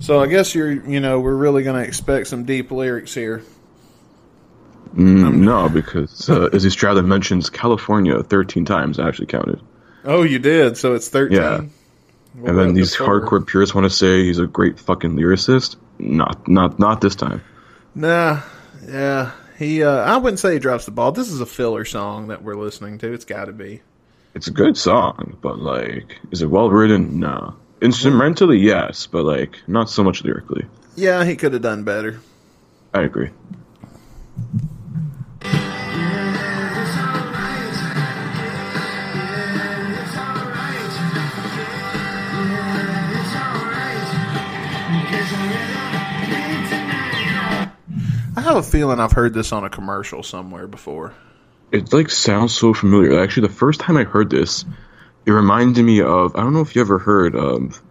So I guess you're, you know, we're really going to expect some deep lyrics here. Mm, no, because uh, Izzy Stradlin mentions California thirteen times. I actually counted. Oh, you did? So it's thirteen? Yeah. What and then these the hardcore purists want to say he's a great fucking lyricist. Not not, not this time. Nah. Yeah. He. Uh, I wouldn't say he drops the ball. This is a filler song that we're listening to. It's got to be. It's a good song, but, like, is it well-written? No. Instrumentally, yes, but like not so much lyrically. Yeah, he could have done better. I agree. I have a feeling I've heard this on a commercial somewhere before. It like sounds so familiar. Actually, the first time I heard this, it reminded me of, I don't know if you ever heard of,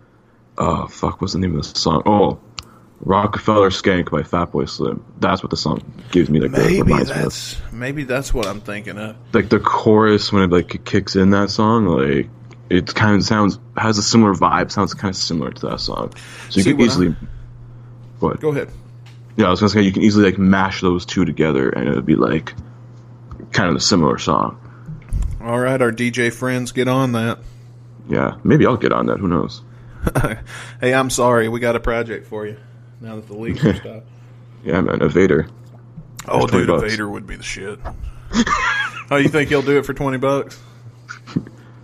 uh, fuck, what's the name of the song? Oh, Rockefeller Skank by Fatboy Slim. That's what the song gives me. Like, maybe, reminds that's, me of. maybe that's what I'm thinking of. Like the chorus when it like it kicks in that song, like it kind of sounds, has a similar vibe, sounds kind of similar to that song. So you See, can easily, I'm... what? Go ahead. Yeah, I was going to say you can easily like mash those two together and it would be like kind of a similar song. All right, our D J friends, get on that. Yeah, maybe I'll get on that. Who knows? Hey, I'm sorry. We got a project for you now that the leaks are stopped. Yeah, man, Evader. Oh, dude, bucks. Evader would be the shit. Oh, you think he'll do it for twenty bucks?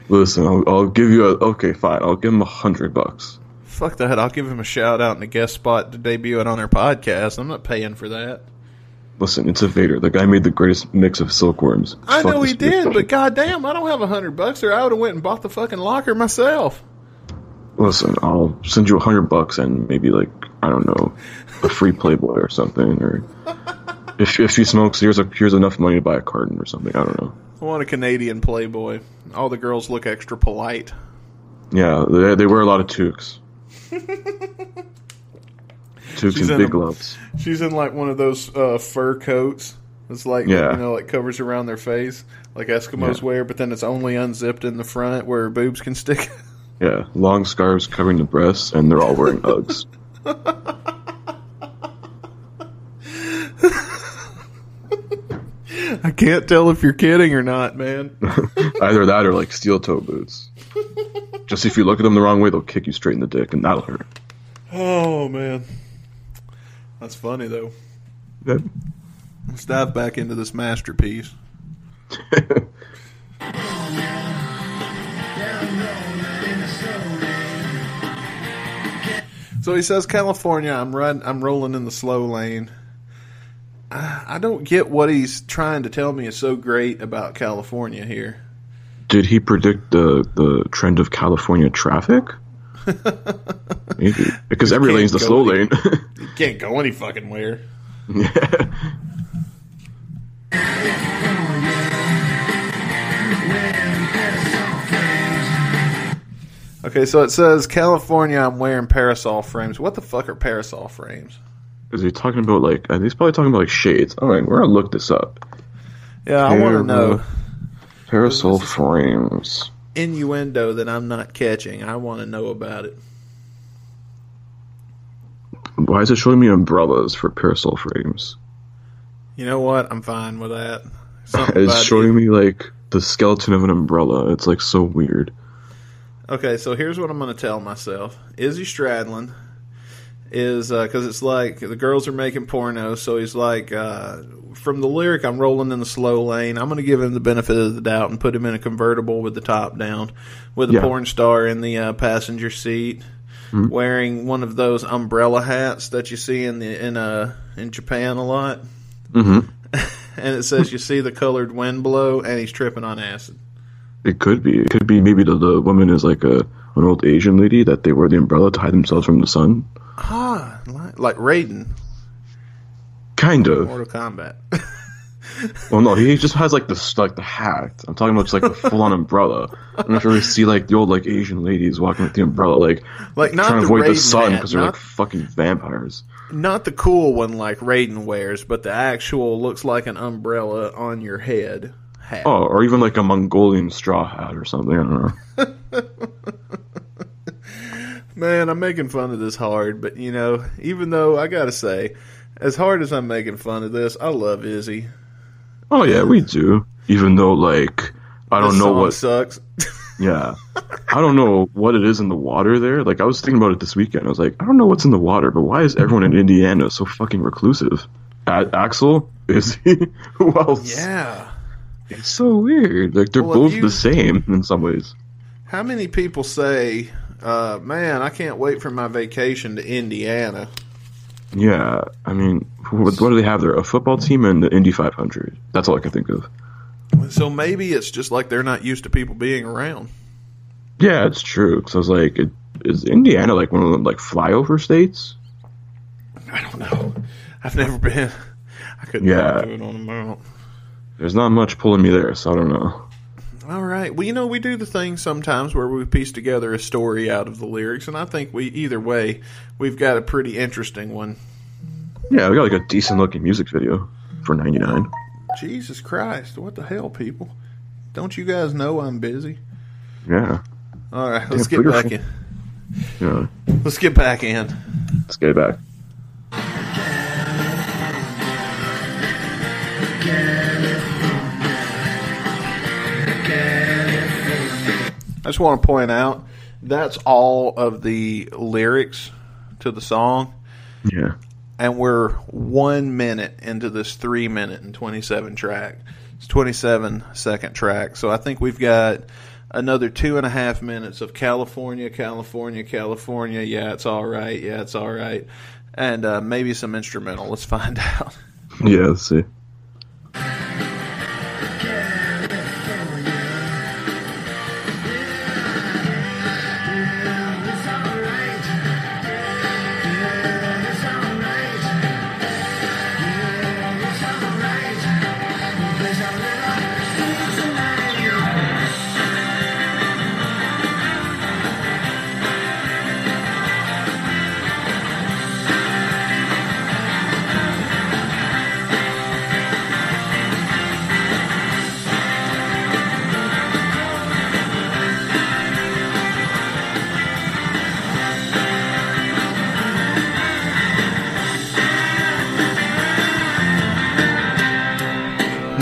Listen, I'll, I'll give you a... Okay, fine. I'll give him one hundred bucks. Fuck that. I'll give him a shout-out and a guest spot to debut it on our podcast. I'm not paying for that. Listen, it's a Vader. The guy made the greatest mix of silkworms. I Fuck know he did, but goddamn, I don't have a hundred bucks, or I would have went and bought the fucking locker myself. Listen, I'll send you a hundred bucks and maybe like I don't know, a free Playboy or something, or if if she smokes, here's a, here's enough money to buy a carton or something. I don't know. I want a Canadian Playboy. All the girls look extra polite. Yeah, they they wear a lot of toques. She's in, big gloves. She's in like one of those uh, fur coats It's like, yeah. you know, like covers around their face, like Eskimos yeah. wear, but then it's only unzipped in the front where boobs can stick. Yeah, long scarves covering the breasts, and they're all wearing Uggs. I can't tell if you're kidding or not, man. Either that or like steel toe boots. Just if you look at them the wrong way, they'll kick you straight in the dick, and that'll hurt. Oh, man. That's funny, though. Yeah. Let's dive back into this masterpiece. So he says, California, I'm riding, I'm rolling in the slow lane. I, I don't get what he's trying to tell me is so great about California here. Did he predict the, the trend of California traffic? Because every lane's the slow any, lane. You can't go any fucking where. Yeah. Okay, so it says, California, I'm wearing parasol frames. What the fuck are parasol frames? Is he talking about, like, he's probably talking about, like, shades. I'm like, we're going to look this up. Yeah, I want to know. Parasol frames. Innuendo that I'm not catching. I want to know about it. Why is it showing me umbrellas for parasol frames? You know what? I'm fine with that. It's showing it. me, like, the skeleton of an umbrella. It's, like, so weird. Okay, so here's what I'm going to tell myself. Izzy Stradlin is, because uh, it's like, the girls are making pornos, so he's like, uh, from the lyric, I'm rolling in the slow lane. I'm going to give him the benefit of the doubt and put him in a convertible with the top down, with a yeah. porn star in the uh, passenger seat, mm-hmm. wearing one of those umbrella hats that you see in the in uh, in Japan a lot. Mm-hmm. And it says, you see the colored wind blow, and he's tripping on acid. It could be. It could be maybe the, the woman is like a an old Asian lady that they wear the umbrella to hide themselves from the sun. Ah, like, like Raiden. Kind of. Mortal Kombat. Well, no, he just has like the like the hat. I'm talking about just like the full on umbrella. I'm not sure we see like the old like Asian ladies walking with the umbrella, like, like not trying to avoid Raiden the sun because they're not, like fucking vampires. Not the cool one like Raiden wears, but the actual looks like an umbrella on your head. Hat. Oh, or even like a Mongolian straw hat or something. I don't know. Man, I'm making fun of this hard, but you know, even though I gotta say, as hard as I'm making fun of this, I love Izzy. Oh yeah, we do. Even though, like, I don't this know song what sucks. Yeah, I don't know what it is in the water there. Like, I was thinking about it this weekend. I was like, I don't know what's in the water, but why is everyone in Indiana so fucking reclusive? At Axl, Izzy, who else? Yeah. It's so weird. Like, they're well, both you, the same in some ways. How many people say, uh, man, I can't wait for my vacation to Indiana? Yeah. I mean, what, what do they have there? A football team and the Indy five hundred. That's all I can think of. So maybe it's just like they're not used to people being around. Yeah, it's true. Because I was like, it, is Indiana like one of them like flyover states? I don't know. I've never been. I couldn't yeah. do it on a mount. There's not much pulling me there, so I don't know. All right. Well, you know, we do the thing sometimes where we piece together a story out of the lyrics, and I think we either way, we've got a pretty interesting one. Yeah, we got like a decent-looking music video for ninety-nine. Jesus Christ. What the hell, people? Don't you guys know I'm busy? Yeah. All right. Let's Damn, get back in. Yeah. Let's get back in. Let's get back. I just want to point out, that's all of the lyrics to the song. Yeah. And we're one minute into this three minute and twenty-seven track. It's twenty-seven second track. So I think we've got another two and a half minutes of California, California, California. Yeah, it's all right. Yeah, it's all right. And uh, maybe some instrumental. Let's find out. Yeah, let's see.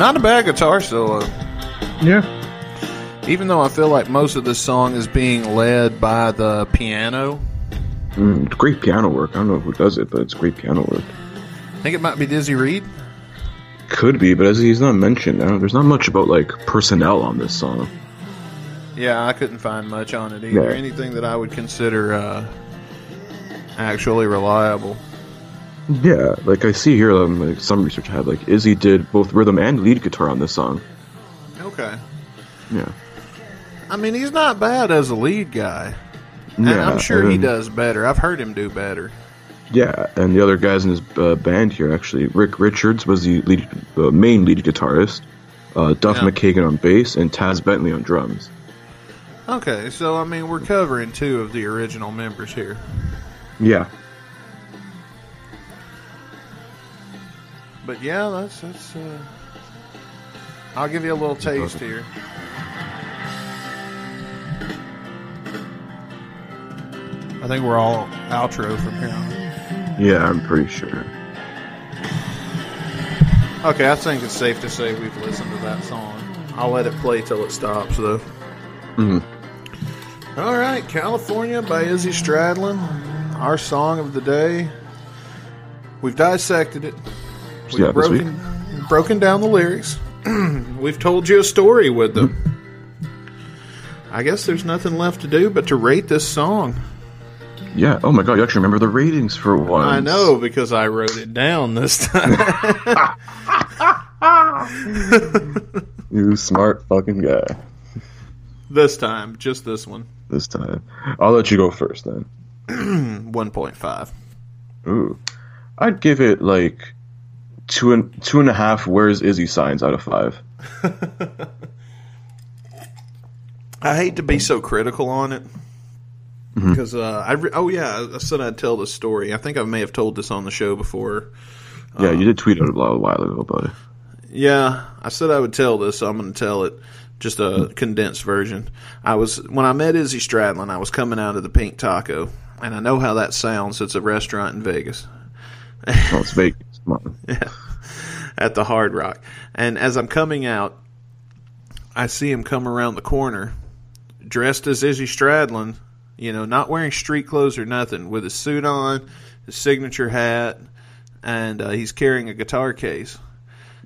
Not a bad guitar solo. Yeah. Even though I feel like most of this song is being led by the piano. Mm, it's great piano work. I don't know who does it, but it's great piano work. I think it might be Dizzy Reed. Could be, but as he's not mentioned, I don't, there's not much about like personnel on this song. Yeah, I couldn't find much on it either. No. Anything that I would consider uh, actually reliable. Yeah, like I see here, um, like some research I had, like Izzy did both rhythm and lead guitar on this song. Okay. Yeah. I mean, he's not bad as a lead guy. And yeah, I'm sure um, he does better. I've heard him do better. Yeah, and the other guys in his uh, band here, actually, Rick Richards was the lead, uh, main lead guitarist, uh, Duff yeah. McKagan on bass, and Taz Bentley on drums. Okay, so, I mean, we're covering two of the original members here. Yeah. But, yeah, that's... that's uh... I'll give you a little taste here. I think we're all outro from here on. Yeah, I'm pretty sure. Okay, I think it's safe to say we've listened to that song. I'll let it play till it stops, though. Mm-hmm. All right, California by Izzy Stradlin. Our song of the day. We've dissected it. We've yeah, broken, broken down the lyrics. We've told you a story with them. Mm-hmm. I guess there's nothing left to do but to rate this song. Yeah. Oh my God, you actually remember the ratings for once. I know, because I wrote it down this time. You smart fucking guy. This time. Just this one. This time. I'll let you go first then. one point five. Ooh. I'd give it like two and two and a half where's Izzy signs out of five. I hate to be so critical on it. Because, mm-hmm. uh, I re- oh yeah, I said I'd tell this story. I think I may have told this on the show before. Yeah, um, you did tweet a while ago about it. Yeah, I said I would tell this, so I'm going to tell it. Just a mm-hmm. condensed version. I was When I met Izzy Stradlin, I was coming out of the Pink Taco. And I know how that sounds. It's a restaurant in Vegas. Oh, it's Vegas. Come on. Yeah, at the Hard Rock. And as I'm coming out, I see him come around the corner, dressed as Izzy Stradlin. You know, not wearing street clothes or nothing, with his suit on, his signature hat, and uh, he's carrying a guitar case.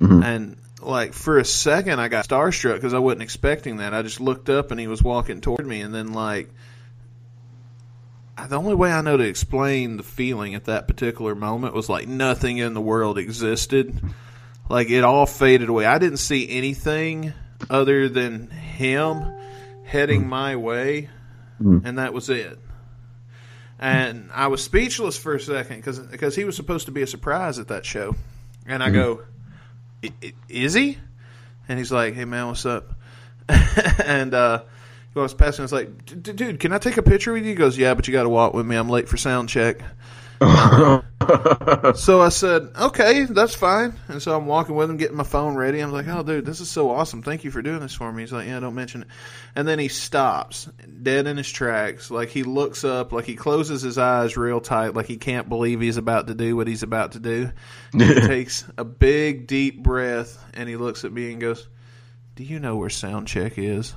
Mm-hmm. And, like, for a second, I got starstruck because I wasn't expecting that. I just looked up, and he was walking toward me, and then, like, the only way I know to explain the feeling at that particular moment was, like, nothing in the world existed. Like, it all faded away. I didn't see anything other than him heading my way. And that was it. And I was speechless for a second because because he was supposed to be a surprise at that show. And I mm-hmm. go, I, I, is he? And he's like, hey, man, what's up? And uh, I was passing. I was like, dude, can I take a picture with you? He goes, yeah, but you got to walk with me. I'm late for sound check. So I said, okay, that's fine. And so I'm walking with him, getting my phone ready. I'm like, oh, dude, this is so awesome. Thank you for doing this for me. He's like, yeah, don't mention it. And then he stops, dead in his tracks. Like, he looks up, like he closes his eyes real tight, like he can't believe he's about to do what he's about to do. And he takes a big, deep breath, and he looks at me and goes, do you know where sound check is?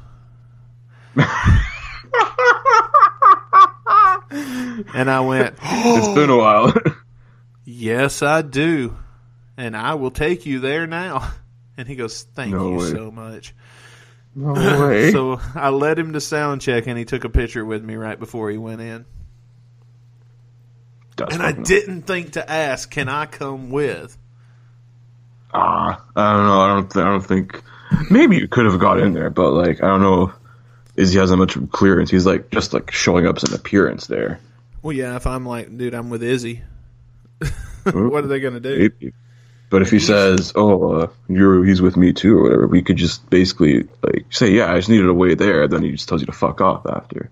And I went, oh, it's been a while. Yes, I do. And I will take you there now. And he goes, thank no you way. so much. No way. So I led him to sound check, and he took a picture with me right before he went in. That's and I up. didn't think to ask, can I come with? Ah, uh, I don't know. I don't, th- I don't think. Maybe you could have got in there, but like, I don't know. Izzy hasn't much clearance. He's like just like showing up as an appearance there. Well, yeah. If I'm like, dude, I'm with Izzy. What are they gonna do? Maybe. But if he says, "Oh, uh, you're he's with me too," or whatever, we could just basically like say, "Yeah, I just needed a way there." Then he just tells you to fuck off after.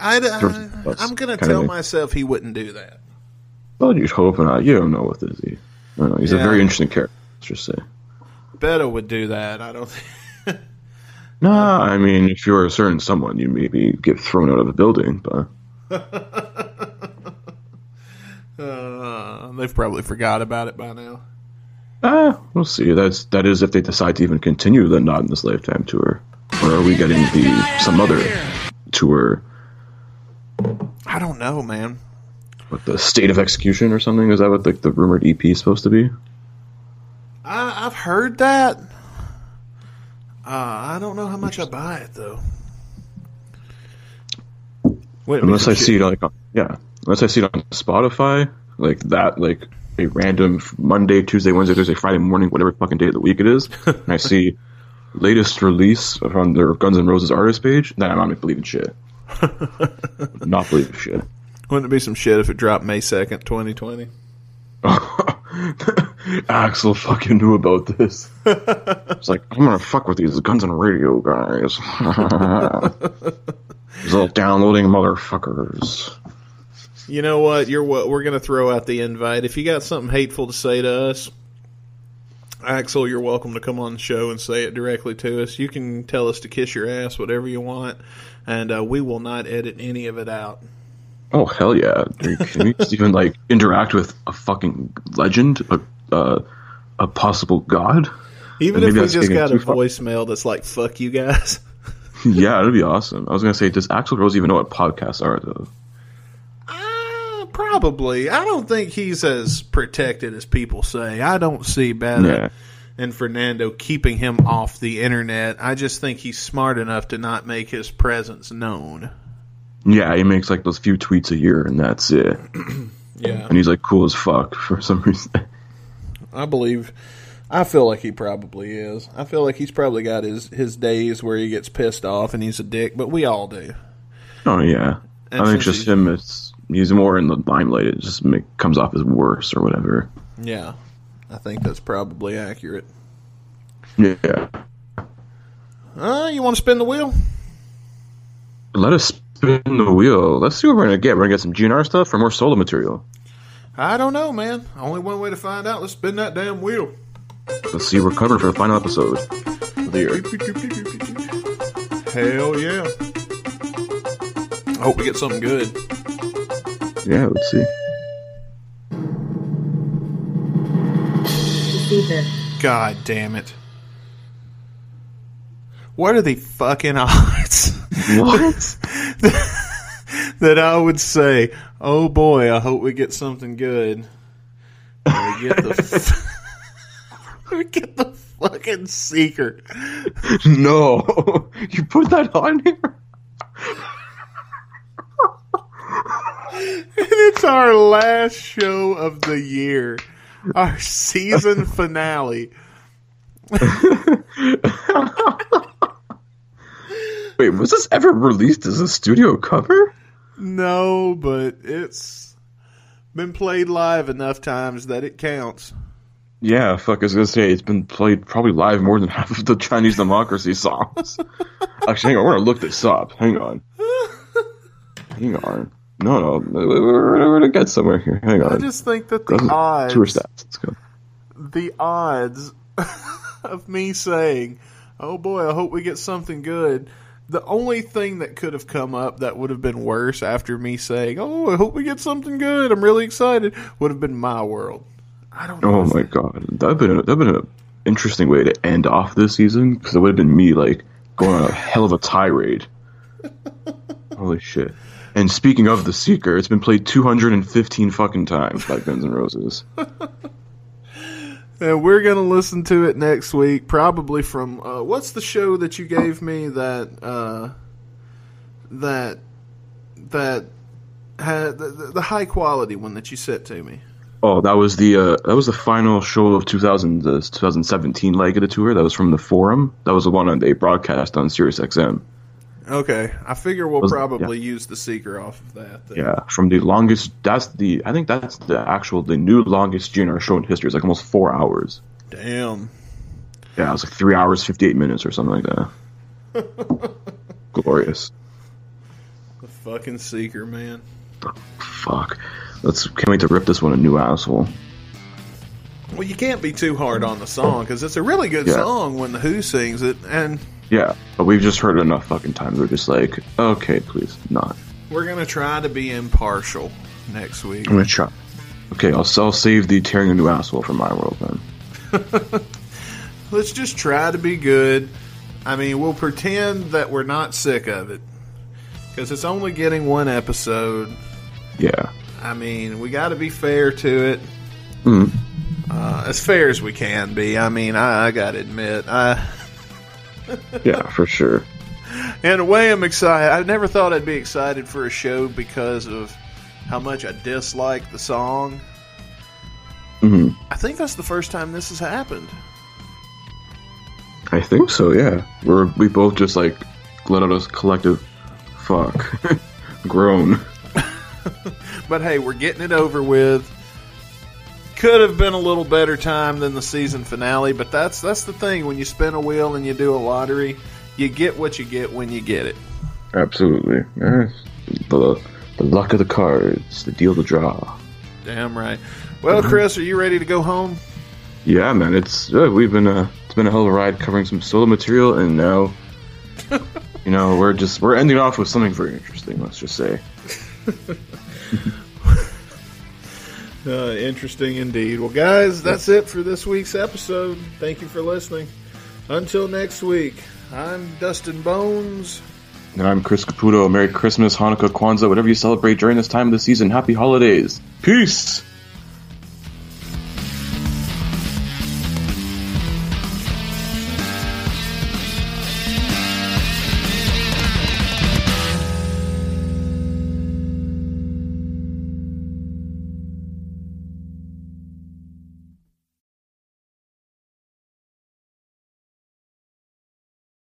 I'd, I, I'm gonna tell myself he wouldn't do that. Well, you're hoping not. You don't know with Izzy. I don't know. He's yeah. a very interesting character. Let's just say. Beto would do that. I don't think. No, I mean, if you're a certain someone, you maybe get thrown out of a building, but... uh, they've probably forgot about it by now. Uh, we'll see. That's, that is if they decide to even continue the Not in the Slave Time tour. Or are we getting the some other tour? I don't know, man. What, the State of Execution or something? Is that what the, the rumored E P is supposed to be? I, I've heard that. Uh, I don't know how much I buy it, though. Wait, unless I see it like on, yeah, unless I see it on Spotify, like that, like a random Monday, Tuesday, Wednesday, Thursday, Friday morning, whatever fucking day of the week it is, and I see latest release from their Guns N' Roses artist page, then I'm not believing shit. Not believing shit. Wouldn't it be some shit if it dropped May second, twenty twenty? Axl fucking knew about this. It's like, I'm gonna fuck with these Guns N' Radio guys. These little downloading motherfuckers. You know what? You're what we're gonna throw out the invite. If you got something hateful to say to us, Axl, you're welcome to come on the show and say it directly to us. You can tell us to kiss your ass, whatever you want, and uh, we will not edit any of it out. Oh, hell yeah. Can we just even, like, interact with a fucking legend, a uh, a possible god? Even if we just got a voicemail that's like, fuck you guys. Yeah, that'd be awesome. I was going to say, does Axl Rose even know what podcasts are, though? Uh, probably. I don't think he's as protected as people say. I don't see Bada yeah. and Fernando keeping him off the internet. I just think he's smart enough to not make his presence known. Yeah, he makes like those few tweets a year, and that's it. Yeah, and he's like cool as fuck for some reason. I believe, I feel like he probably is. I feel like he's probably got his, his days where he gets pissed off and he's a dick, but we all do. Oh yeah, and I think just him. It's he's more in the limelight. It just make, comes off as worse or whatever. Yeah, I think that's probably accurate. Yeah. Uh, you want to spin the wheel? Let us. In the wheel. Let's see what we're gonna get. We're gonna get some G N R stuff or more solo material. I don't know, man. Only one way to find out. Let's spin that damn wheel. Let's see what we're covering for the final episode of the year. Hell yeah. I hope we get something good. Yeah, let's see. The Seeker. God damn it. What are the fucking odds? What? That I would say, oh boy, I hope we get something good. And we get the, we get the fucking Seeker. No, you put that on here. And it's our last show of the year, our season finale. Wait, was this ever released as a studio cover? No, but it's been played live enough times that it counts. Yeah, fuck, I was going to say, it's been played probably live more than half of the Chinese Democracy songs. Actually, hang on, we're going to look this up. Hang on. Hang on. No, no, we're going to get somewhere here. Hang on. I just think that the That's odds... Tour stats, let's go. The odds of me saying, oh boy, I hope we get something good... The only thing that could have come up that would have been worse after me saying, oh, I hope we get something good, I'm really excited, would have been My World. I don't know. Oh, my God. That would have been, been an interesting way to end off this season, because it would have been me, like, going on a hell of a tirade. Holy shit. And speaking of The Seeker, it's been played two hundred fifteen fucking times by Guns N' Roses. And we're going to listen to it next week, probably from, uh, what's the show that you gave me that, uh, that, that had the, the high quality one that you sent to me? Oh, that was the, uh, that was the final show of two thousand, uh, twenty seventeen leg of the tour. That was from the Forum. That was the one they broadcast on Sirius X M. Okay. I figure we'll was, probably yeah. use The Seeker off of that. Then. Yeah. From the longest, that's the, I think that's the actual, the new longest G N R show in history. It's like almost four hours. Damn. Yeah. It was like three hours, fifty-eight minutes or something like that. Glorious. The fucking Seeker, man. Fuck. Let's, can't wait to rip this one a new asshole. Well, you can't be too hard on the song because it's a really good yeah. song when The Who sings it. And, yeah, but we've just heard it enough fucking times. We're just like, okay, please, not. We're going to try to be impartial next week. I'm going to try. Okay, I'll, I'll save the tearing a new asshole for My World, then. Let's just try to be good. I mean, we'll pretend that we're not sick of it. Because it's only getting one episode. Yeah. I mean, we got to be fair to it. Mm. Uh, as fair as we can be. I mean, I, I got to admit. I yeah, for sure. In a way, I'm excited. I never thought I'd be excited for a show because of how much I dislike the song. Mm-hmm. I think that's the first time this has happened. I think so, yeah. We're, we both just, like, let out a collective fuck. Groan. But, hey, we're getting it over with. Could have been a little better time than the season finale, but that's that's the thing. When you spin a wheel and you do a lottery, you get what you get when you get it. Absolutely. Yeah. The, the luck of the cards, the deal to draw. Damn right. Well, Chris, are you ready to go home? Yeah, man. It's uh, we've been uh, it's been a hell of a ride covering some solo material, and now you know we're just we're ending off with something very interesting. Let's just say. uh, interesting indeed. Well, guys, that's it for this week's episode. Thank you for listening. Until next week, I'm Dustin Bones. And I'm Chris Caputo. Merry Christmas, Hanukkah, Kwanzaa, whatever you celebrate during this time of the season. Happy holidays. Peace.